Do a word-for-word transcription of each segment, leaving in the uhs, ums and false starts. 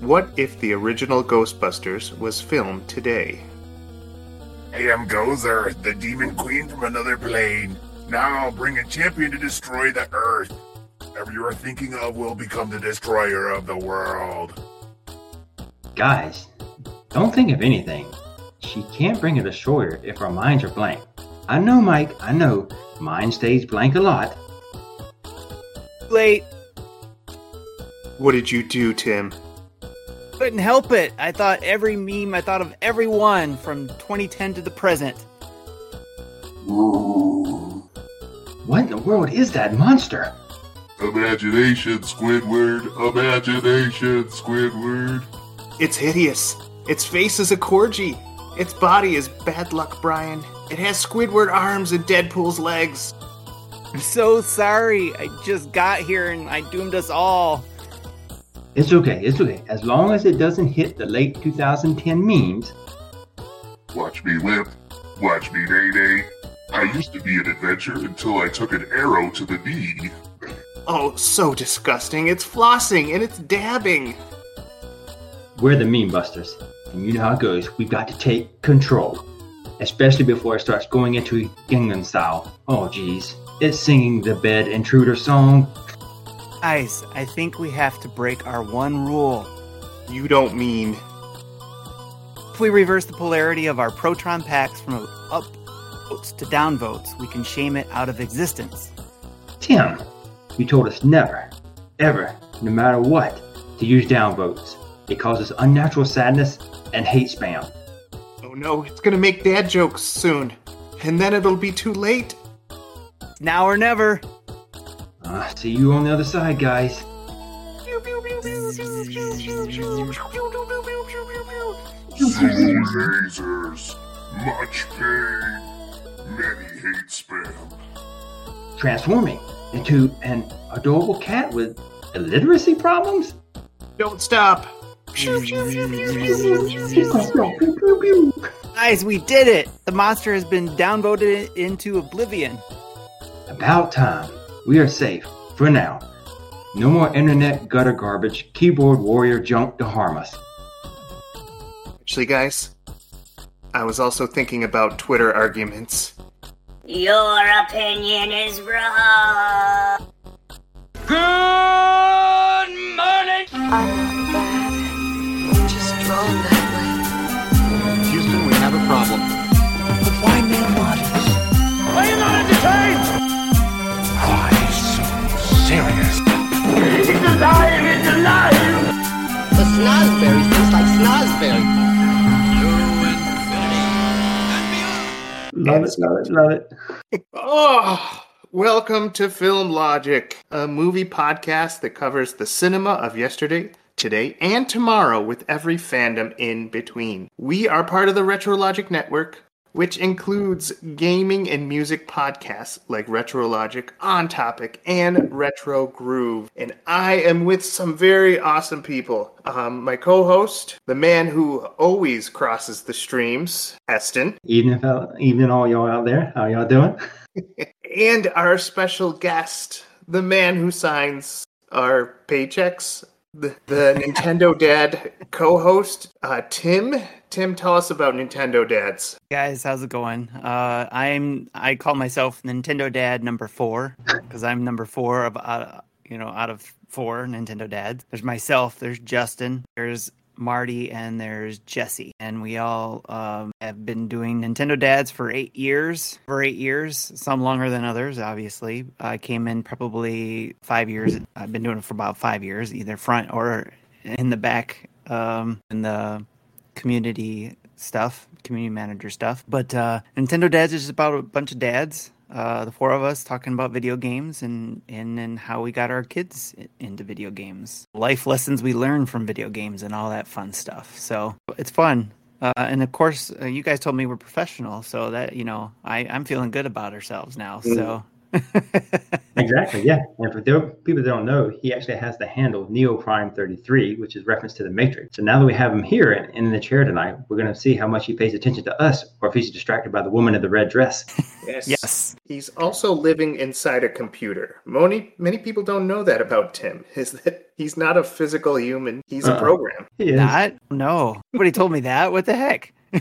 What if the original Ghostbusters was filmed today? Hey, I'm Gozer, the demon queen from another plane. Now I'll bring a champion to destroy the Earth. Whatever you are thinking of will become the destroyer of the world. Guys, don't think of anything. She can't bring a destroyer if our minds are blank. I know, Mike, I know. Mine stays blank a lot. Late. What did you do, Tim? Couldn't help it. I thought every meme, I thought of everyone from twenty ten to the present. Ooh. What in the world is that monster? Imagination, Squidward. Imagination, Squidward. It's hideous. Its face is a corgi. Its body is Bad Luck Brian. It has Squidward arms and Deadpool's legs. I'm so sorry. I just got here and I doomed us all. It's okay, it's okay. As long as it doesn't hit the late two thousand ten memes. Watch me whip. Watch me nay-nay. I used to be an adventurer until I took an arrow to the knee. Oh, so disgusting. It's flossing and it's dabbing. We're the meme busters. And you know how it goes. We've got to take control. Especially before it starts going into Gangnam Style. Oh, geez. It's singing the Bed Intruder song. Guys, I think we have to break our one rule. You don't mean... If we reverse the polarity of our proton packs from upvotes to downvotes, we can shame it out of existence. Tim, you told us never, ever, no matter what, to use downvotes. It causes unnatural sadness and hate spam. Oh no, it's gonna make dad jokes soon. And then it'll be too late. Now or never. Uh, see you on the other side, guys. Zero lasers, much pain, many hate spam. Transforming into an adorable cat with illiteracy problems? Don't stop. Guys, we did it. The monster has been downvoted into oblivion. About time. We are safe, for now. No more internet gutter garbage, keyboard warrior junk to harm us. Actually, guys, I was also thinking about Twitter arguments. Your opinion is wrong. Good morning! I'm bad. We're just drawn that way. Houston, we have a problem. But why male models? Are you not entertained? Why so serious? It's alive! It's alive! The snozberry tastes like snozberry. Love it, love it, love it. Oh, welcome to Film Logic, a movie podcast that covers the cinema of yesterday, today, and tomorrow with every fandom in between. We are part of the RetroLogic Network, which includes gaming and music podcasts like RetroLogic, On Topic, and Retro Groove. And I am with some very awesome people. Um, my co-host, the man who always crosses the streams, Eston. Evening, fella. Evening, all y'all out there. How y'all doing? And our special guest, the man who signs our paychecks, the, the Nintendo Dad co-host, uh, Tim. Tim, tell us about Nintendo Dads. Guys, how's it going? Uh, I'm I call myself Nintendo Dad number four because I'm number four of uh, you know out of four Nintendo Dads. There's myself, there's Justin, there's Marty, and there's Jesse, and we all um, have been doing Nintendo Dads for eight years. For eight years, some longer than others. Obviously, I came in probably five years. I've been doing it for about five years, either front or in the back, um, in the community stuff, community manager stuff. But uh, Nintendo Dads is just about a bunch of dads, uh, the four of us talking about video games and, and, and how we got our kids into video games. Life lessons we learn from video games and all that fun stuff. So it's fun. Uh, and of course, uh, you guys told me we're professional. So that, you know, I, I'm feeling good about ourselves now. So Exactly, yeah. And for the people that don't know, he actually has the handle Neo Prime thirty-three, which is reference to the Matrix. So now that we have him here and in the chair tonight, we're going to see how much he pays attention to us or if he's distracted by the woman in the red dress. Yes. Yes. He's also living inside a computer. Moni, many people don't know that about Tim, is that he's not a physical human. He's uh-uh. a program. He is. Not? No. Nobody told me that. What the heck? He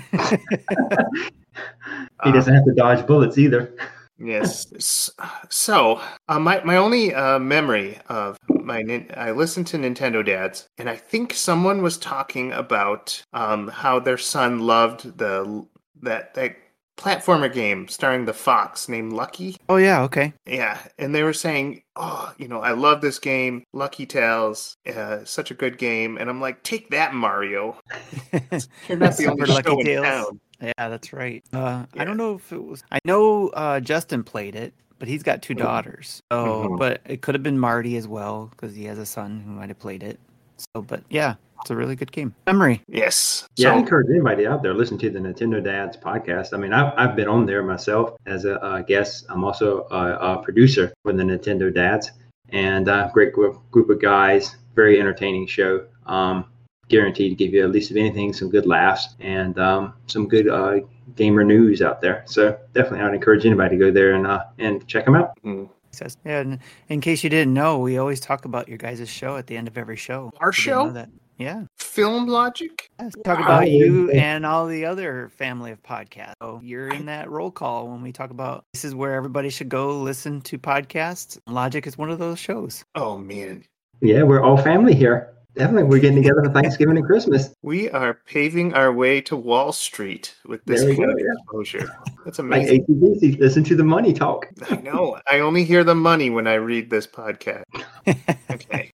doesn't have to dodge bullets either. Yes. So uh, my my only uh, memory of my nin- I listened to Nintendo Dads, and I think someone was talking about um, how their son loved the that that platformer game starring the fox named Lucky. Oh yeah, okay. Yeah, and they were saying, oh, you know, I love this game, Lucky Tales, uh, such a good game. And I'm like, take that, Mario. You're not the only Lucky show Tales. In town. Yeah, that's right. Uh, yeah. I don't know if it was... I know uh, Justin played it, but he's got two daughters. So, mm-hmm. But it could have been Marty as well, because he has a son who might have played it. So, but yeah, it's a really good game. Memory. Yes. Yeah, so, I encourage anybody out there listen to the Nintendo Dads podcast. I mean, I've, I've been on there myself as a uh, guest. I'm also a, a producer for the Nintendo Dads. And a uh, great group, group of guys. Very entertaining show. Um Guaranteed to give you, at least if anything, some good laughs and um, some good uh, gamer news out there. So definitely, I would encourage anybody to go there and uh, and check them out. Mm. Yeah, and in case you didn't know, we always talk about your guys' show at the end of every show. Our show? That. Yeah. Film Logic? Yes, talk wow. about you and all the other family of podcasts. So you're in that roll call when we talk about this is where everybody should go listen to podcasts. Logic is one of those shows. Oh, man. Yeah, we're all family here. Definitely, we're getting together for Thanksgiving and Christmas. We are paving our way to Wall Street with this go, yeah. exposure. That's amazing. Like, listen to the money talk. I know. I only hear the money when I read this podcast. Okay.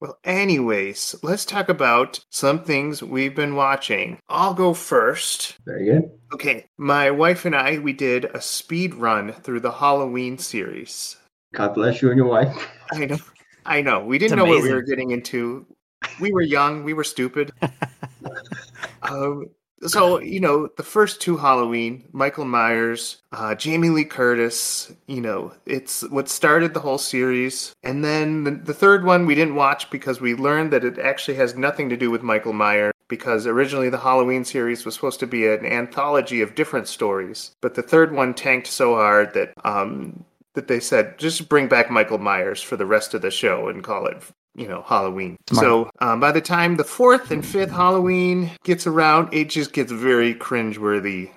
Well, anyways, let's talk about some things we've been watching. I'll go first. Very good. Okay. My wife and I, we did a speed run through the Halloween series. God bless you and your wife. I know. I know. We didn't know what we were getting into. We were young. We were stupid. um, so, you know, the first two Halloween, Michael Myers, uh, Jamie Lee Curtis, you know, it's what started the whole series. And then the, the third one we didn't watch because we learned that it actually has nothing to do with Michael Myers. Because originally the Halloween series was supposed to be an anthology of different stories. But the third one tanked so hard that um, that they said, just bring back Michael Myers for the rest of the show and call it... you know, Halloween. So um, by the time the fourth and fifth Halloween gets around, it just gets very cringeworthy.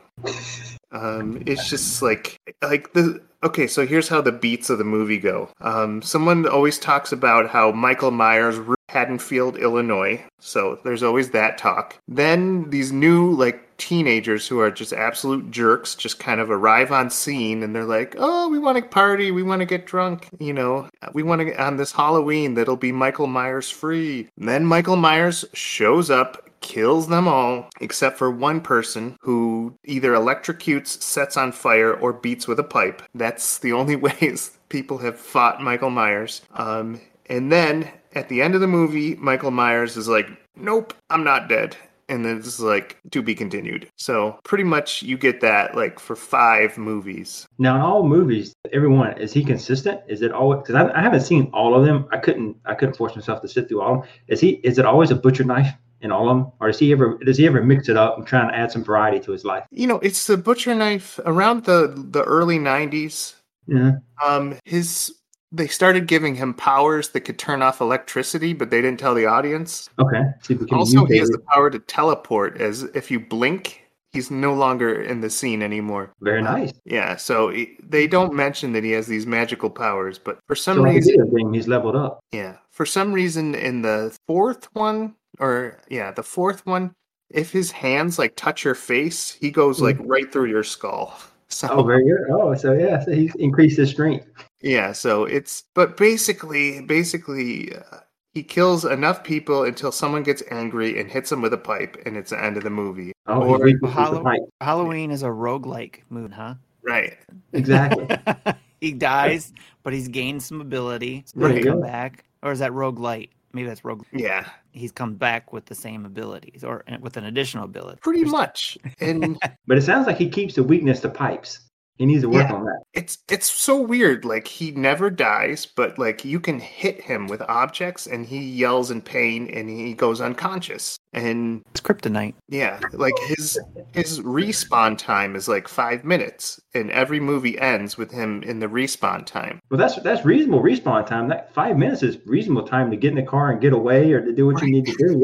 Um, it's just like, like the, okay, so here's how the beats of the movie go. Um, someone always talks about how Michael Myers ruined Haddonfield, Illinois. So there's always that talk. Then these new, like, teenagers who are just absolute jerks just kind of arrive on scene and they're like, oh, we want to party, we want to get drunk, you know, we want to, on this Halloween that'll be Michael Myers free. And then Michael Myers shows up, kills them all, except for one person who either electrocutes, sets on fire, or beats with a pipe. That's the only ways people have fought Michael Myers. Um, and then at the end of the movie, Michael Myers is like, nope, I'm not dead. And then it's like, to be continued. So pretty much you get that like for five movies. Now in all movies, everyone, is he consistent? Is it always, because I, I haven't seen all of them. I couldn't I couldn't force myself to sit through all of them. Is he, is it always a butcher knife in all of them? Or does he ever, does he ever mix it up and try to add some variety to his life? You know, it's the butcher knife around the, the early nineties. Yeah. Um, his... They started giving him powers that could turn off electricity, but they didn't tell the audience. Okay. So also, he has the power to teleport, as if you blink, he's no longer in the scene anymore. Very nice. Yeah, so he, they don't mention that he has these magical powers, but for some so reason... Thing, he's leveled up. Yeah. For some reason, in the fourth one, or, yeah, the fourth one, if his hands, like, touch your face, he goes, like, mm-hmm. right through your skull. So, oh, very good. Oh, so, yeah, so he's increased his strength. Yeah, so it's, but basically, basically, uh, he kills enough people until someone gets angry and hits him with a pipe, and it's the end of the movie. Oh, or Halloween, Halloween is a roguelike movie, huh? Right. Exactly. He dies, but he's gained some ability. So right. Come back. Or is that roguelite? Maybe that's roguelite. Yeah. He's come back with the same abilities, or with an additional ability. Pretty much. And... But it sounds like he keeps the weakness to pipes. He needs to work yeah. on that. It's it's so weird. Like, he never dies, but like you can hit him with objects and he yells in pain and he goes unconscious. And it's kryptonite. Yeah. Like his his respawn time is like five minutes and every movie ends with him in the respawn time. Well, that's that's reasonable respawn time. That five minutes is reasonable time to get in the car and get away or to do what right. you need to do.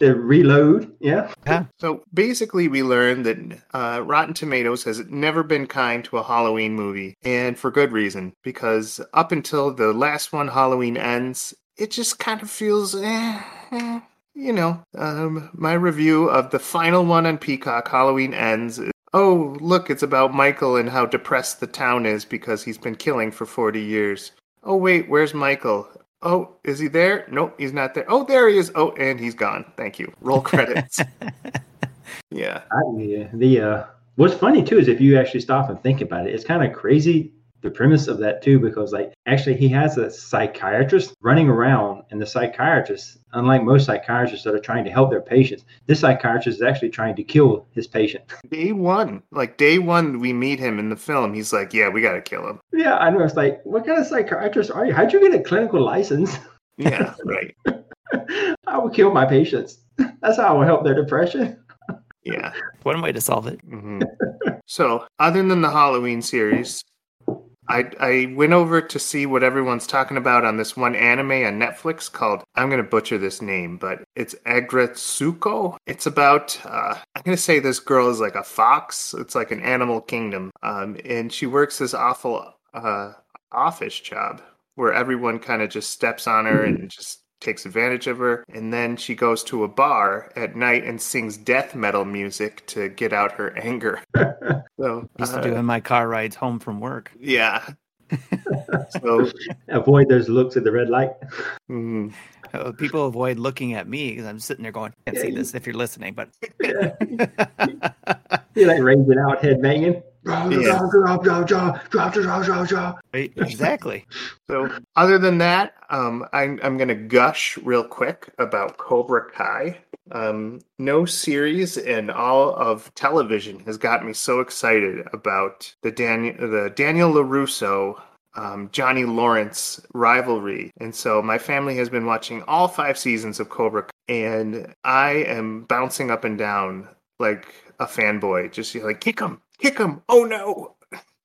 Yeah. To reload. Yeah. yeah. So basically we learned that uh, Rotten Tomatoes has never been kind to a Halloween movie, and for good reason, because up until the last one, Halloween Ends, it just kind of feels eh, eh, you know um my review of the final one on Peacock, Halloween Ends, is, oh look, it's about Michael and how depressed the town is because he's been killing for forty years. Oh wait, where's Michael? Oh, is he there? Nope, he's not there. Oh, there he is. Oh, and he's gone. Thank you. Roll credits. yeah I, the uh What's funny, too, is if you actually stop and think about it, it's kind of crazy, the premise of that, too, because, like, actually he has a psychiatrist running around, and the psychiatrist, unlike most psychiatrists that are trying to help their patients, this psychiatrist is actually trying to kill his patient. Day one. Like, day one, we meet him in the film. He's like, yeah, we got to kill him. Yeah, I know. It's like, what kind of psychiatrist are you? How'd you get a clinical license? Yeah, right. I will kill my patients. That's how I will help their depression. Yeah. One way to solve it. Mm-hmm. So, other than the Halloween series, I I went over to see what everyone's talking about on this one anime on Netflix called, I'm going to butcher this name, but it's Agretsuko. It's about, uh, I'm going to say this girl is like a fox. It's like an animal kingdom. Um, and she works this awful uh, office job where everyone kind of just steps on her and just takes advantage of her, and then she goes to a bar at night and sings death metal music to get out her anger. So used to uh, do in my car rides home from work. Yeah. So avoid those looks at the red light. Mm-hmm. Oh, people avoid looking at me because I'm sitting there going, I can't yeah, see you, this if you're listening, but you're like raging out, head banging. Yeah. Exactly. So other than that, um, I'm, I'm going to gush real quick about Cobra Kai. Um, no series in all of television has got me so excited about the, Dan- the Daniel LaRusso, um, Johnny Lawrence rivalry. And so my family has been watching all five seasons of Cobra Kai, and I am bouncing up and down like a fanboy, just like, kick him. Kick him! Oh no!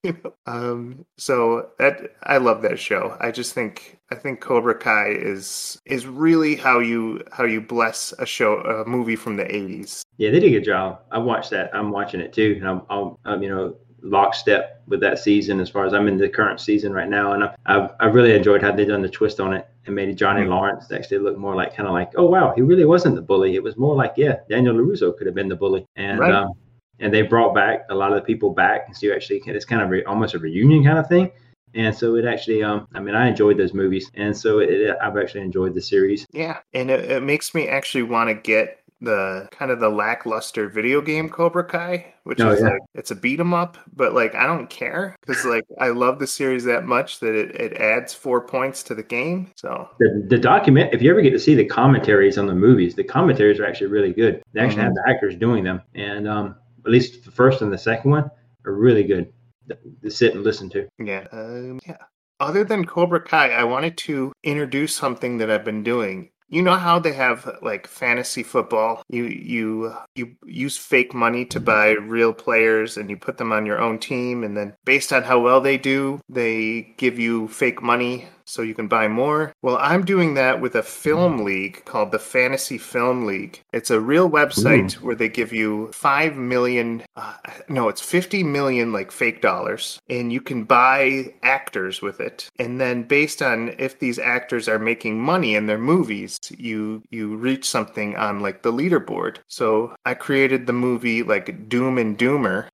You know? Um, so that I love that show. I just think I think Cobra Kai is is really how you how you bless a show a movie from the eighties. Yeah, they did a good job. I watched that. I'm watching it too, and I'm, I'm, I'm you know lockstep with that season as far as I'm in the current season right now, and I I, I really enjoyed how they done the twist on it and made Johnny mm-hmm. Lawrence actually look more like kind of like, oh wow, he really wasn't the bully. It was more like, yeah, Daniel LaRusso could have been the bully, and. Right. Um, And they brought back a lot of the people back. And so you actually, it's kind of re, almost a reunion kind of thing. And so it actually, um, I mean, I enjoyed those movies. And so it, it, I've actually enjoyed the series. Yeah. And it, it makes me actually want to get the kind of the lackluster video game Cobra Kai, which oh, is yeah. like, it's a beat 'em up. But like, I don't care because like, I love the series that much that it, it adds four points to the game. So the, the document, if you ever get to see the commentaries on the movies, the commentaries are actually really good. They actually mm-hmm. have the actors doing them. And, um, at least the first and the second one are really good to sit and listen to. Yeah. Um, yeah. Other than Cobra Kai, I wanted to introduce something that I've been doing. You know how they have like fantasy football? You you you use fake money to buy real players and you put them on your own team. And then based on how well they do, they give you fake money so you can buy more. Well, I'm doing that with a film league called the Fantasy Film League. It's a real website Ooh. Where they give you five million, uh, no, it's fifty million like fake dollars. And you can buy actors with it. And then based on if these actors are making money in their movies, you you reach something on like the leaderboard. So I created the movie like Doom and Doomer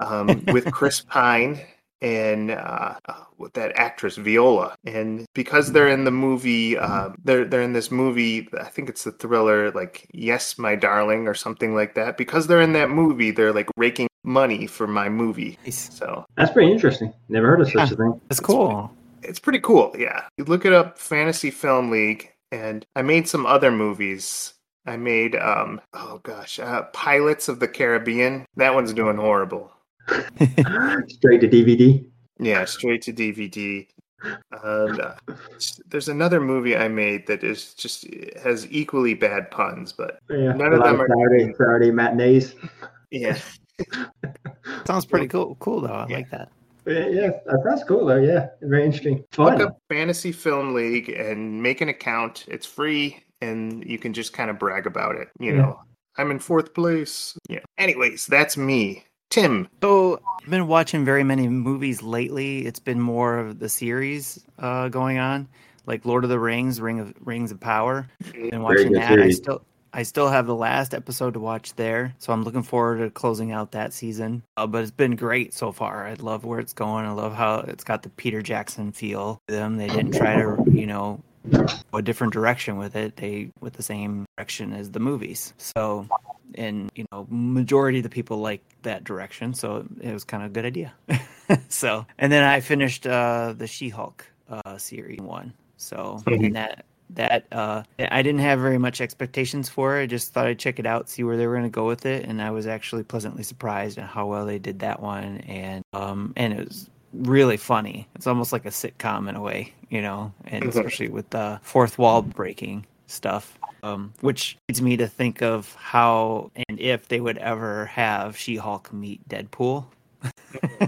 um, with Chris Pine and uh, with that actress Viola, and because they're in the movie, uh, they're they're in this movie. I think it's the thriller, like Yes, My Darling, or something like that. Because they're in that movie, they're like raking money for my movie. Nice. So that's pretty interesting. Never heard of such yeah, a thing. That's cool. It's, it's pretty cool. Yeah, you look it up, Fantasy Film League, and I made some other movies. I made um, oh gosh, uh, Pirates of the Caribbean. That one's doing horrible. Straight to D V D. Yeah, straight to D V D. Um, there's another movie I made that is just has equally bad puns, but yeah, none of them are Friday, Friday matinees. Yeah, sounds pretty cool. Cool though, I yeah. like that. Yeah, that's cool though. Yeah, very interesting. Fun. Look up Fantasy Film League and make an account. It's free, and you can just kind of brag about it. You yeah. know, I'm in fourth place. Yeah. Anyways, that's me. Tim. So I've been watching very many movies lately. It's been more of the series uh, going on, like Lord of the Rings, Ring of Rings of Power. I've been watching that. Series. I still I still have the last episode to watch there, so I'm looking forward to closing out that season. Uh, but it's been great so far. I love where it's going. I love how it's got the Peter Jackson feel to them. They didn't try to, you know, a different direction with it. They with the same direction as the movies. So. And, you know, majority of the people like that direction. So it was kind of a good idea. So, and then I finished uh, the She-Hulk uh, series one. So mm-hmm. and that, that uh, I didn't have very much expectations for it. I just thought I'd check it out, see where they were going to go with it. And I was actually pleasantly surprised at how well they did that one. And, um, and it was really funny. It's almost like a sitcom in a way, you know, and especially with the fourth wall breaking stuff. Um, which leads me to think of how and if they would ever have She-Hulk meet Deadpool,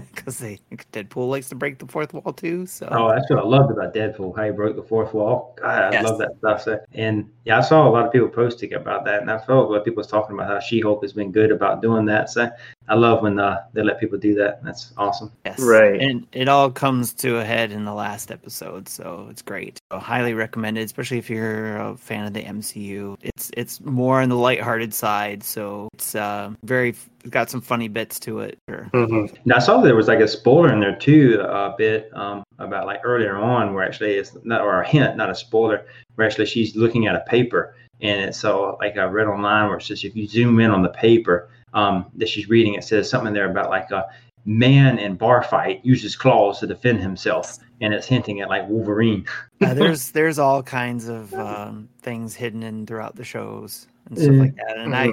because they Deadpool likes to break the fourth wall too. So oh, that's what I loved about Deadpool, how he broke the fourth wall. God, I yes. love that stuff. So, and yeah, I saw a lot of people posting about that, and I felt a lot of people was talking about how She-Hulk has been good about doing that. So I love when uh, they let people do that. That's awesome. Yes, right. And it all comes to a head in the last episode, so it's great. So highly recommended, especially if you're a fan of the M C U. It's it's more on the lighthearted side, so it's uh, very got some funny bits to it. Sure. Mm-hmm. Now I saw there was like a spoiler in there too, a bit um, about like earlier on, where actually it's not or a hint, not a spoiler, where actually she's looking at a paper, and it's so like I read online where it says if you zoom in on the paper. Um, that she's reading, it says something there about like a man in bar fight uses claws to defend himself, and it's hinting at like Wolverine. uh, there's there's all kinds of um, things hidden in throughout the shows and stuff like that, and I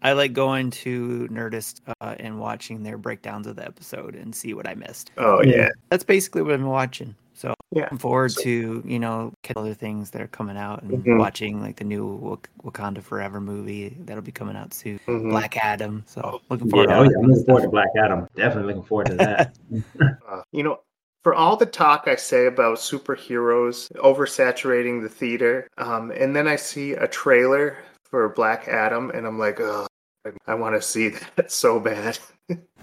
I like going to Nerdist uh, and watching their breakdowns of the episode and see what I missed. Oh yeah, that's basically what I've been watching. So yeah. looking forward so, to, you know, other things that are coming out and mm-hmm. watching like the new Wak- Wakanda Forever movie that'll be coming out soon. Mm-hmm. Black Adam. So looking forward yeah, to oh, yeah, I'm looking forward to Black Adam. Definitely looking forward to that. uh, you know, for all the talk I say about superheroes oversaturating the theater, um, and then I see a trailer for Black Adam and I'm like, oh, I want to see that so bad.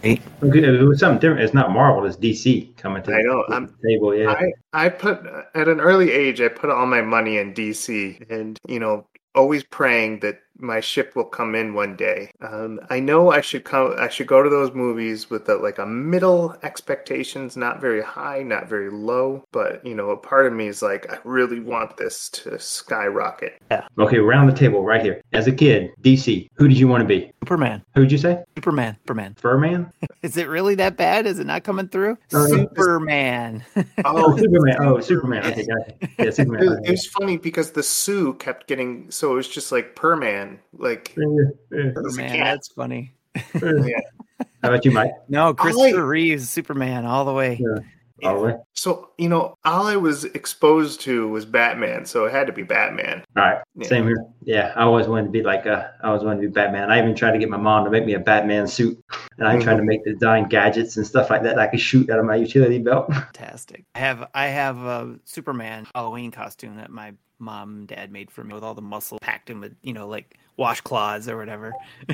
Hey. It was something different. It's not Marvel. It's D C coming to I know, the I'm, table. Yeah, I, I put at an early age. I put all my money in D C, and you know, always praying that my ship will come in one day. Um, I know I should come. I should go to those movies with a, like a middle expectations, not very high, not very low. But you know, a part of me is like, I really want this to skyrocket. Yeah. Okay, round the table right here. As a kid, D C, who did you want to be? Superman. Who'd you say? Superman. Superman. Furman? Is it really that bad? Is it not coming through? Uh, Superman. Oh, Superman. Oh, Superman. Okay, gotcha. Yeah, Superman. It, it was funny because the Sue kept getting, so it was just like Perman. Like, yeah, yeah. Superman. That's funny. Yeah. How about you, Mike? No, Christopher I, Reeves, Superman, all the way. Yeah. So, you know, all I was exposed to was Batman, so it had to be Batman. All right. Yeah. Same here. Yeah, I always wanted to be like a, I always wanted to be Batman. I even tried to get my mom to make me a Batman suit, and I mm-hmm. tried to make design gadgets and stuff like that, that I could shoot out of my utility belt. Fantastic. I have I have a Superman Halloween costume that my mom and dad made for me with all the muscle packed in with, you know, like washcloths or whatever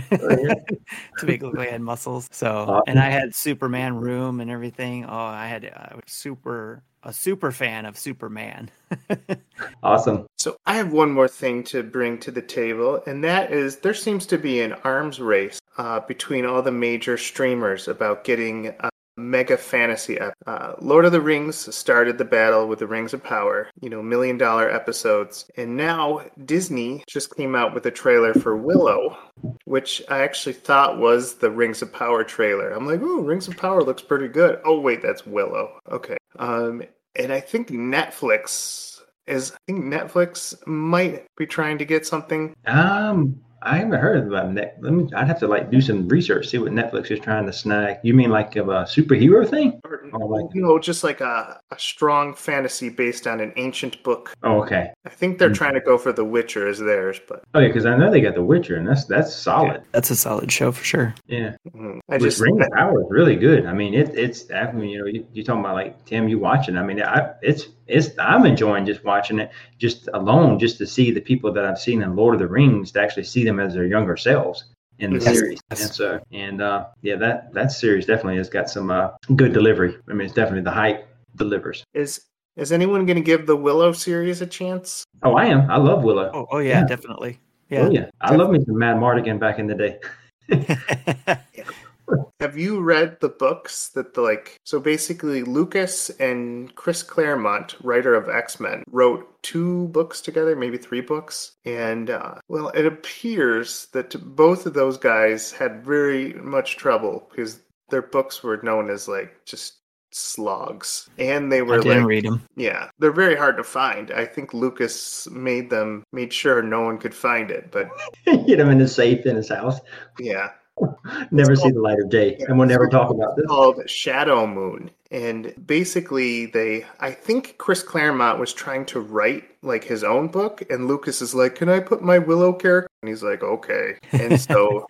to make it look like I had muscles. So, and I had Superman room and everything. Oh, I had I was super a super fan of Superman. Awesome. So I have one more thing to bring to the table, and that is there seems to be an arms race uh, between all the major streamers about getting uh, mega fantasy up. Uh, Lord of the Rings started the battle with the Rings of Power, you know, million dollar episodes. And now Disney just came out with a trailer for Willow, which I actually thought was the Rings of Power trailer. I'm like, ooh, Rings of Power looks pretty good. Oh, wait, that's Willow. Okay. Um, and I think Netflix is, I think Netflix might be trying to get something. Um, I haven't heard about Netflix. Let me, I'd have to like do some research, see what Netflix is trying to snag. You mean like a superhero thing? Or, or like, no, just like a, a strong fantasy based on an ancient book. Oh, okay. I think they're mm-hmm. trying to go for The Witcher as theirs, but oh yeah, because I know they got The Witcher, and that's that's solid. Yeah, that's a solid show for sure. Yeah, mm-hmm. I just Ring of Power is really good. I mean, it, it's I mean, you know, you, you're talking about like Tim, you watching. I mean, I, it's. It's, I'm enjoying just watching it just alone, just to see the people that I've seen in Lord of the Rings, to actually see them as their younger selves in the yes, series. Yes. And so, and uh, yeah, that, that series definitely has got some uh, good delivery. I mean, it's definitely the hype delivers. Is is anyone going to give the Willow series a chance? Oh, I am. I love Willow. Oh, oh yeah, yeah, definitely. Yeah, oh, yeah. I definitely. love me some Mad Mardigan back in the day. Have you read the books that the like, so basically Lucas and Chris Claremont, writer of X-Men, wrote two books together, maybe three books. And, uh, well, it appears that both of those guys had very much trouble because their books were known as like just slogs. And they were I didn't like, read them. Yeah, they're very hard to find. I think Lucas made them, made sure no one could find it, but. Get them in a safe in his house. Yeah. Never it's see called, the light of day, yeah, and we'll never talk about this. It's called Shadow Moon, and basically they, I think Chris Claremont was trying to write like his own book, and Lucas is like, can I put my Willow character? And he's like, okay. And so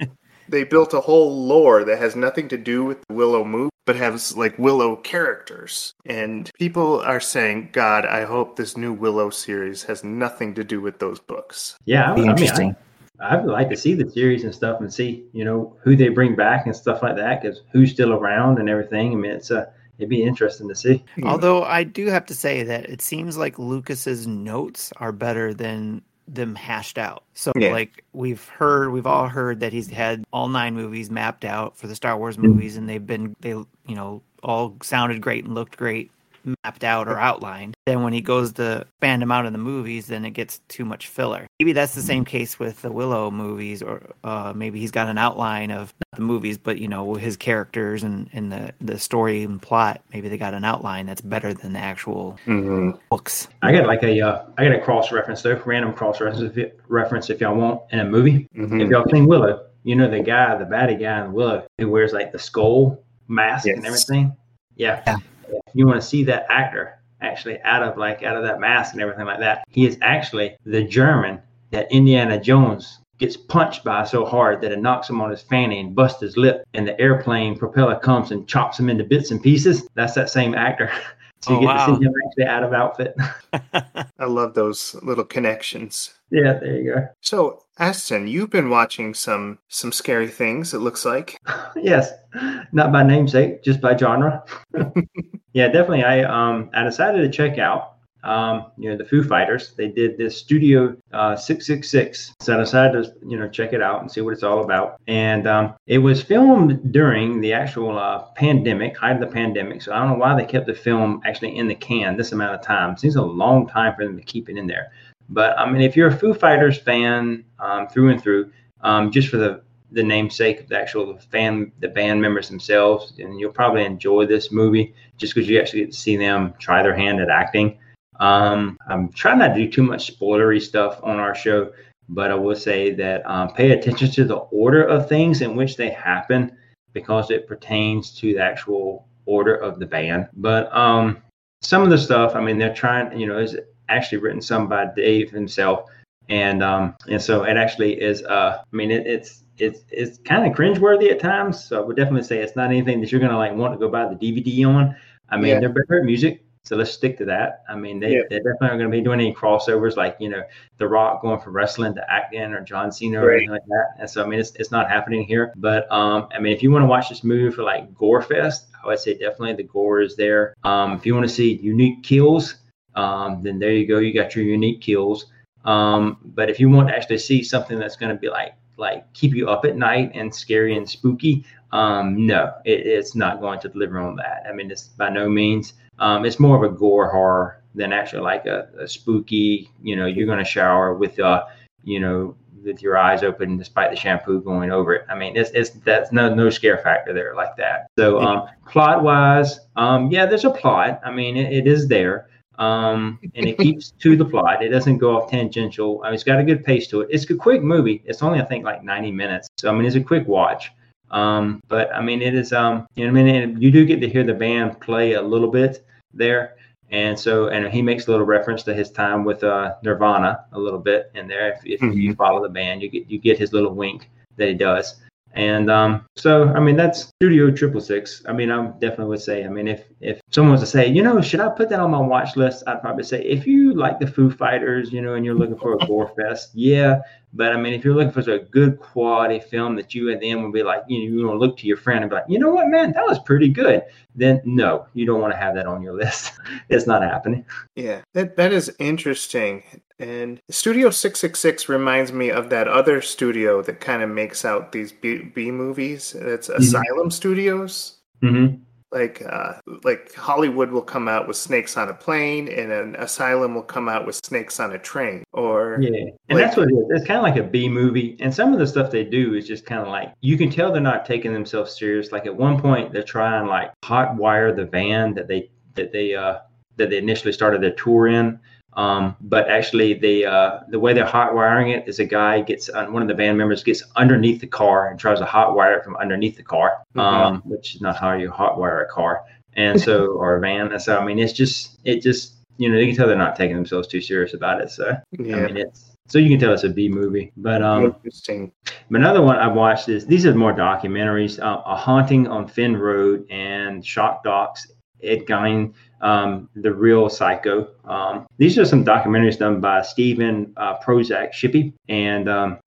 they built a whole lore that has nothing to do with the Willow movie, but has like Willow characters. And people are saying, God, I hope this new Willow series has nothing to do with those books. Yeah, be I, interesting. I mean, I, I'd like to see the series and stuff and see, you know, who they bring back and stuff like that, because who's still around and everything. I mean, it's a, it'd be interesting to see. Although I do have to say that it seems like Lucas's notes are better than them hashed out. So yeah. like we've heard, we've all heard that he's had all nine movies mapped out for the Star Wars movies, and they've been, they, you know, all sounded great and looked great, mapped out or outlined. Then when he goes to expand them out in the movies, then it gets too much filler. Maybe that's the same case with the Willow movies, or uh, maybe he's got an outline of not the movies, but you know, his characters and, and the, the story and plot. Maybe they got an outline that's better than the actual mm-hmm. books. I got like a uh, I got a cross reference though, random cross reference if y'all want, in a movie. Mm-hmm. If y'all seen Willow, you know the guy, the baddie guy in Willow who wears like the skull mask yes. and everything. Yeah. yeah. You want to see that actor actually out of like out of that mask and everything like that. He is actually the German that Indiana Jones gets punched by so hard that it knocks him on his fanny and busts his lip, and the airplane propeller comes and chops him into bits and pieces. That's that same actor. So you oh, get wow. to see him actually out of outfit. I love those little connections. Yeah, there you go. So, Aston, you've been watching some some scary things, it looks like. Yes. Not by namesake, just by genre. Yeah, definitely. I um I decided to check out um you know the Foo Fighters. They did this Studio uh, six six six. So I decided to you know check it out and see what it's all about. And um it was filmed during the actual uh, pandemic, height of the pandemic. So I don't know why they kept the film actually in the can this amount of time. It seems a long time for them to keep it in there. But I mean, if you're a Foo Fighters fan um, through and through, um, just for the the namesake of the actual fan, the band members themselves, and you'll probably enjoy this movie just because you actually get to see them try their hand at acting. Um, I'm trying not to do too much spoilery stuff on our show, but I will say that um, pay attention to the order of things in which they happen, because it pertains to the actual order of the band. But um, some of the stuff, I mean, they're trying, you know, is actually written some by Dave himself. And um, and so it actually is, uh, I mean, it, it's, It's it's kind of cringeworthy at times, so I would definitely say it's not anything that you're gonna like want to go buy the D V D on. I mean, yeah. they're better at music, so let's stick to that. I mean, they yeah. they definitely aren't gonna be doing any crossovers like you know The Rock going from wrestling to acting, or John Cena right. or anything like that. And so I mean, it's it's not happening here. But um, I mean, if you want to watch this movie for like gore fest, I would say definitely the gore is there. Um, if you want to see unique kills, um, then there you go, you got your unique kills. Um, but if you want to actually see something that's gonna be like like keep you up at night and scary and spooky, um, no, it, it's not going to deliver on that. I mean, it's by no means. Um, it's more of a gore horror than actually like a, a spooky, you know, you're going to shower with, uh, you know, with your eyes open despite the shampoo going over it. I mean, it's it's that's no no scare factor there like that. So um, plot wise, um, yeah, there's a plot. I mean, it, it is there. Um, and it keeps to the plot. It doesn't go off tangential. I mean, it's got a good pace to it. It's a quick movie. It's only, I think, like ninety minutes. So, I mean, it's a quick watch. Um, but, I mean, it is, um, you know what I mean? And you do get to hear the band play a little bit there. And so, and he makes a little reference to his time with uh, Nirvana a little bit in there. If, if mm-hmm. you follow the band, you get you get his little wink that he does. And um, so, I mean, that's Studio six six six. I mean, I definitely would say, I mean, if, if someone was to say, you know, should I put that on my watch list? I'd probably say, if you like the Foo Fighters, you know, and you're looking for a gore fest, yeah. But, I mean, if you're looking for a good quality film that you and them would be like, you know, you want to look to your friend and be like, you know what, man, that was pretty good. Then, no, you don't want to have that on your list. It's not happening. Yeah, that that is interesting. And Studio six six six reminds me of that other studio that kind of makes out these B, B movies. It's mm-hmm. Asylum Studios. Mm-hmm. Like, uh, like Hollywood will come out with Snakes on a Plane, and an Asylum will come out with Snakes on a Train. Or yeah, and like, that's what it is. It's kind of like a B movie, and some of the stuff they do is just kind of like you can tell they're not taking themselves serious. Like at one point, they're trying like hot wire the van that they that they uh, that they initially started their tour in. Um, but actually, the uh, the way they're hot wiring it is a guy gets uh, one of the band members gets underneath the car and tries to hot wire it from underneath the car, um, mm-hmm. which is not how you hot wire a car, and so or a van. And so I mean, it's just it just you know you can tell they're not taking themselves too serious about it. So yeah. I mean, it's so you can tell it's a B movie. But um, interesting. Another one I've watched is these are more documentaries: uh, A Haunting on Fen Road and Shock Docs. Ed Gein, um, The Real Psycho. Um, these are some documentaries done by Stephen uh, Prozac Shippey. And um,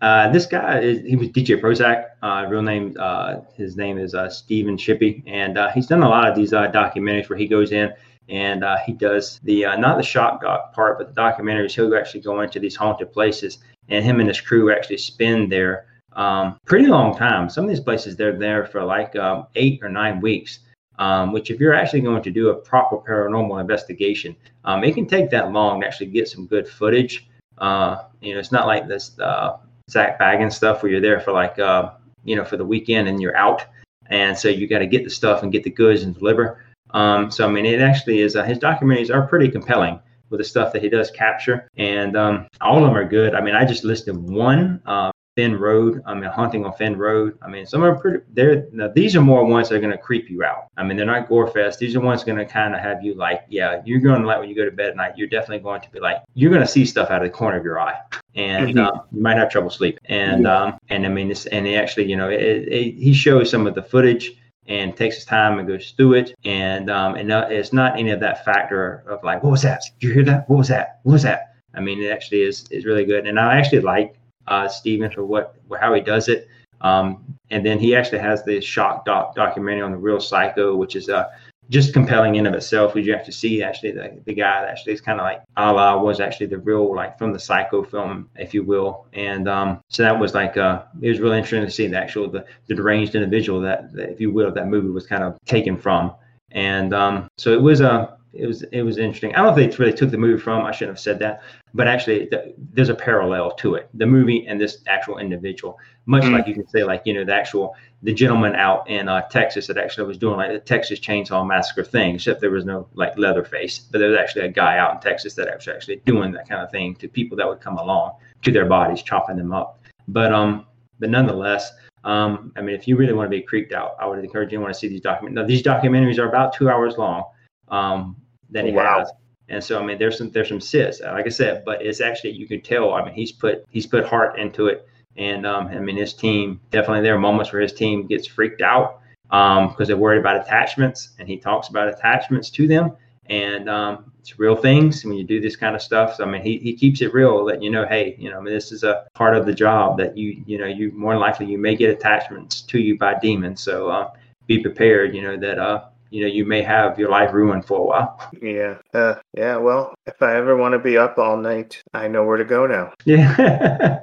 uh, this guy, is, he was D J Prozac. Uh, real name, uh, his name is uh, Stephen Shippey. And uh, he's done a lot of these uh, documentaries where he goes in and uh, he does the, uh, not the shock doc part, but the documentaries. He'll actually go into these haunted places, and him and his crew actually spend there um, pretty long time. Some of these places, they're there for like um, eight or nine weeks. Um, which if you're actually going to do a proper paranormal investigation, um, it can take that long to actually get some good footage. Uh, you know, it's not like this uh, Zach Baggins stuff where you're there for like, uh, you know, for the weekend and you're out. And so you got to get the stuff and get the goods and deliver. Um, so, I mean, it actually is, uh, his documentaries are pretty compelling with the stuff that he does capture. And um, all of them are good. I mean, I just listed one. Uh, Fen Road, I mean, Haunting on Fen Road. I mean, some are pretty, they're, these are more ones that are going to creep you out. I mean, they're not gore fest. These are ones going to kind of have you like, yeah, you're going to like when you go to bed at night, you're definitely going to be like, you're going to see stuff out of the corner of your eye. And mm-hmm. uh, you might have trouble sleeping. And, yeah. um, and I mean, it's, and it actually, you know, it, it, he shows some of the footage and takes his time and goes through it. And, um, and uh, it's not any of that factor of like, what was that? Did you hear that? What was that? What was that? I mean, it actually is, is really good. And I actually like, Uh, Steven for what, how he does it, um, and then he actually has this shock doc documentary on The Real Psycho, which is uh, just compelling in of itself. Because you have to see actually the, the guy that actually is kind of like a la was actually the real like from the Psycho film, if you will. And um, so that was like uh, it was really interesting to see the actual the, the deranged individual that, that, if you will, that movie was kind of taken from. And um, so it was a. Uh, It was it was interesting. I don't think they really took the movie from. I shouldn't have said that, but actually, th- there's a parallel to it. The movie and this actual individual, much mm-hmm. like you can say, like you know, the actual the gentleman out in uh, Texas that actually was doing like the Texas Chainsaw Massacre thing, except there was no like Leatherface, but there was actually a guy out in Texas that was actually doing that kind of thing to people that would come along to their bodies, chopping them up. But um, but nonetheless. Um, I mean, if you really want to be creeped out, I would encourage anyone to see these documentaries. Now, these documentaries are about two hours long. Um, that he wow. has, and so I mean, there's some there's some sits, like I said, but it's actually you can tell. I mean, he's put he's put heart into it, and um, I mean, his team definitely there are moments where his team gets freaked out um, because they're worried about attachments, and he talks about attachments to them, and um, it's real things when you do this kind of stuff. So I mean, he he keeps it real, letting you know, hey, you know, I mean, this is a part of the job that you you know you more than likely you may get attachments to you by demons, so uh, be prepared, you know that uh. you know, you may have your life ruined for a while. Yeah. Uh, yeah. Well, if I ever want to be up all night, I know where to go now. Yeah.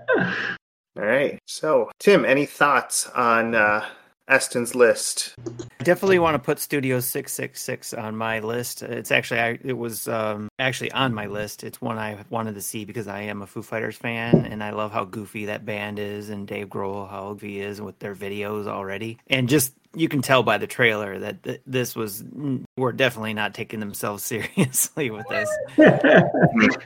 All right. So, Tim, any thoughts on uh, Eston's list? I definitely want to put Studio six six six on my list. It's actually, I, it was um, actually on my list. It's one I wanted to see because I am a Foo Fighters fan and I love how goofy that band is and Dave Grohl, how goofy he is with their videos already. And just you can tell by the trailer that th- this was, we're definitely not taking themselves seriously with this.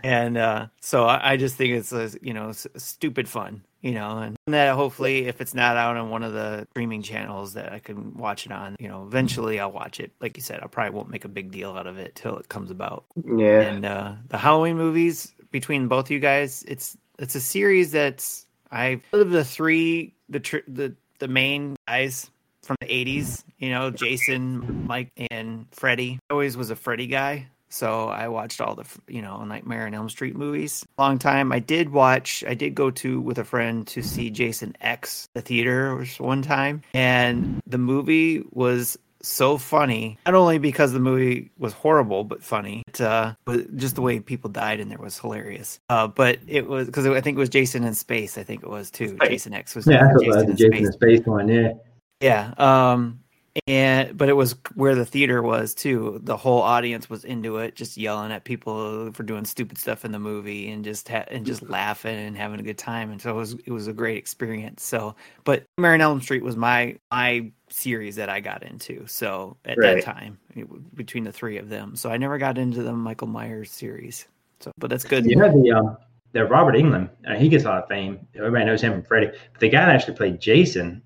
And uh, so I, I just think it's, a, you know, s- stupid fun, you know, and that hopefully if it's not out on one of the streaming channels that I can watch it on, you know, eventually I'll watch it. Like you said, I probably won't make a big deal out of it till it comes about. Yeah. And uh, the Halloween movies between both of you guys, it's, it's a series that's, I've heard of the three, the, tr- the, the main guys from the eighties, you know, Jason, Mike, and Freddy. I always was a Freddy guy, so I watched all the, you know, Nightmare on Elm Street movies. Long time. I did watch, I did go to, with a friend, to see Jason X, the theater, one time, and the movie was so funny, not only because the movie was horrible, but funny, it, uh, but just the way people died in there was hilarious. Uh, but it was, because I think it was Jason in Space, I think it was, too. Jason X was, yeah, Jason, was the in Jason Space. in Space one, yeah. Yeah, um, and but it was where the theater was too. The whole audience was into it, just yelling at people for doing stupid stuff in the movie, and just ha- and just laughing and having a good time. And so it was it was a great experience. So, but Nightmare on Elm Street was my my series that I got into. So at right. that time, it, between the three of them, so I never got into the Michael Myers series. So, but that's good. Yeah, the um, the Robert Englund, uh, he gets a lot of fame. Everybody knows him from Freddy. But the guy that actually played Jason.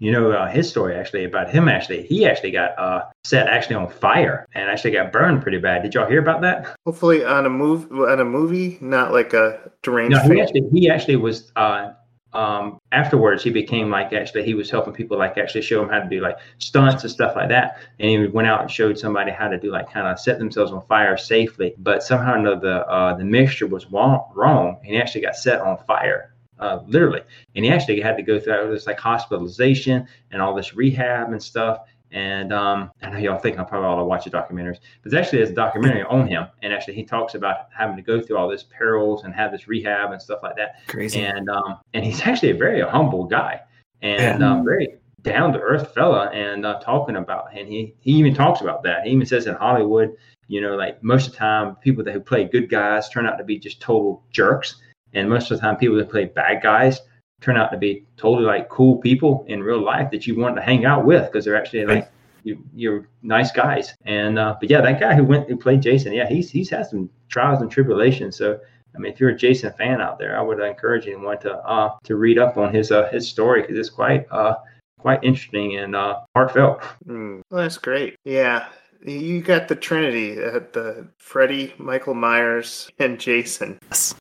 You know, uh, his story actually about him, actually, he actually got uh, set actually on fire and actually got burned pretty bad. Did y'all hear about that? Hopefully on a move on a movie, not like a deranged. No, he actually, he actually was uh, um, afterwards. He became like actually he was helping people like actually show them how to do like stunts and stuff like that. And he went out and showed somebody how to do like kind of set themselves on fire safely. But somehow or another, the uh, the mixture was wrong, and he actually got set on fire. Uh, literally. And he actually had to go through all this like hospitalization and all this rehab and stuff. And um, I know y'all think I'll probably all watch the documentaries, but there's actually there's a documentary on him. And actually he talks about having to go through all this perils and have this rehab and stuff like that. Crazy. And um, and he's actually a very humble guy and yeah. um, very down to earth fella. And uh, talking about, and he, he even talks about that. He even says in Hollywood, you know, like most of the time people that who play good guys turn out to be just total jerks. And most of the time, people that play bad guys turn out to be totally like cool people in real life that you want to hang out with because they're actually like you, you're nice guys. And uh, but yeah, that guy who went who played Jason, yeah, he's he's had some trials and tribulations. So I mean, if you're a Jason fan out there, I would encourage anyone to uh, to read up on his uh, his story because it's quite uh, quite interesting and uh, heartfelt. Mm. Well, that's great. Yeah. You got the Trinity at the Freddy, Michael Myers, and Jason.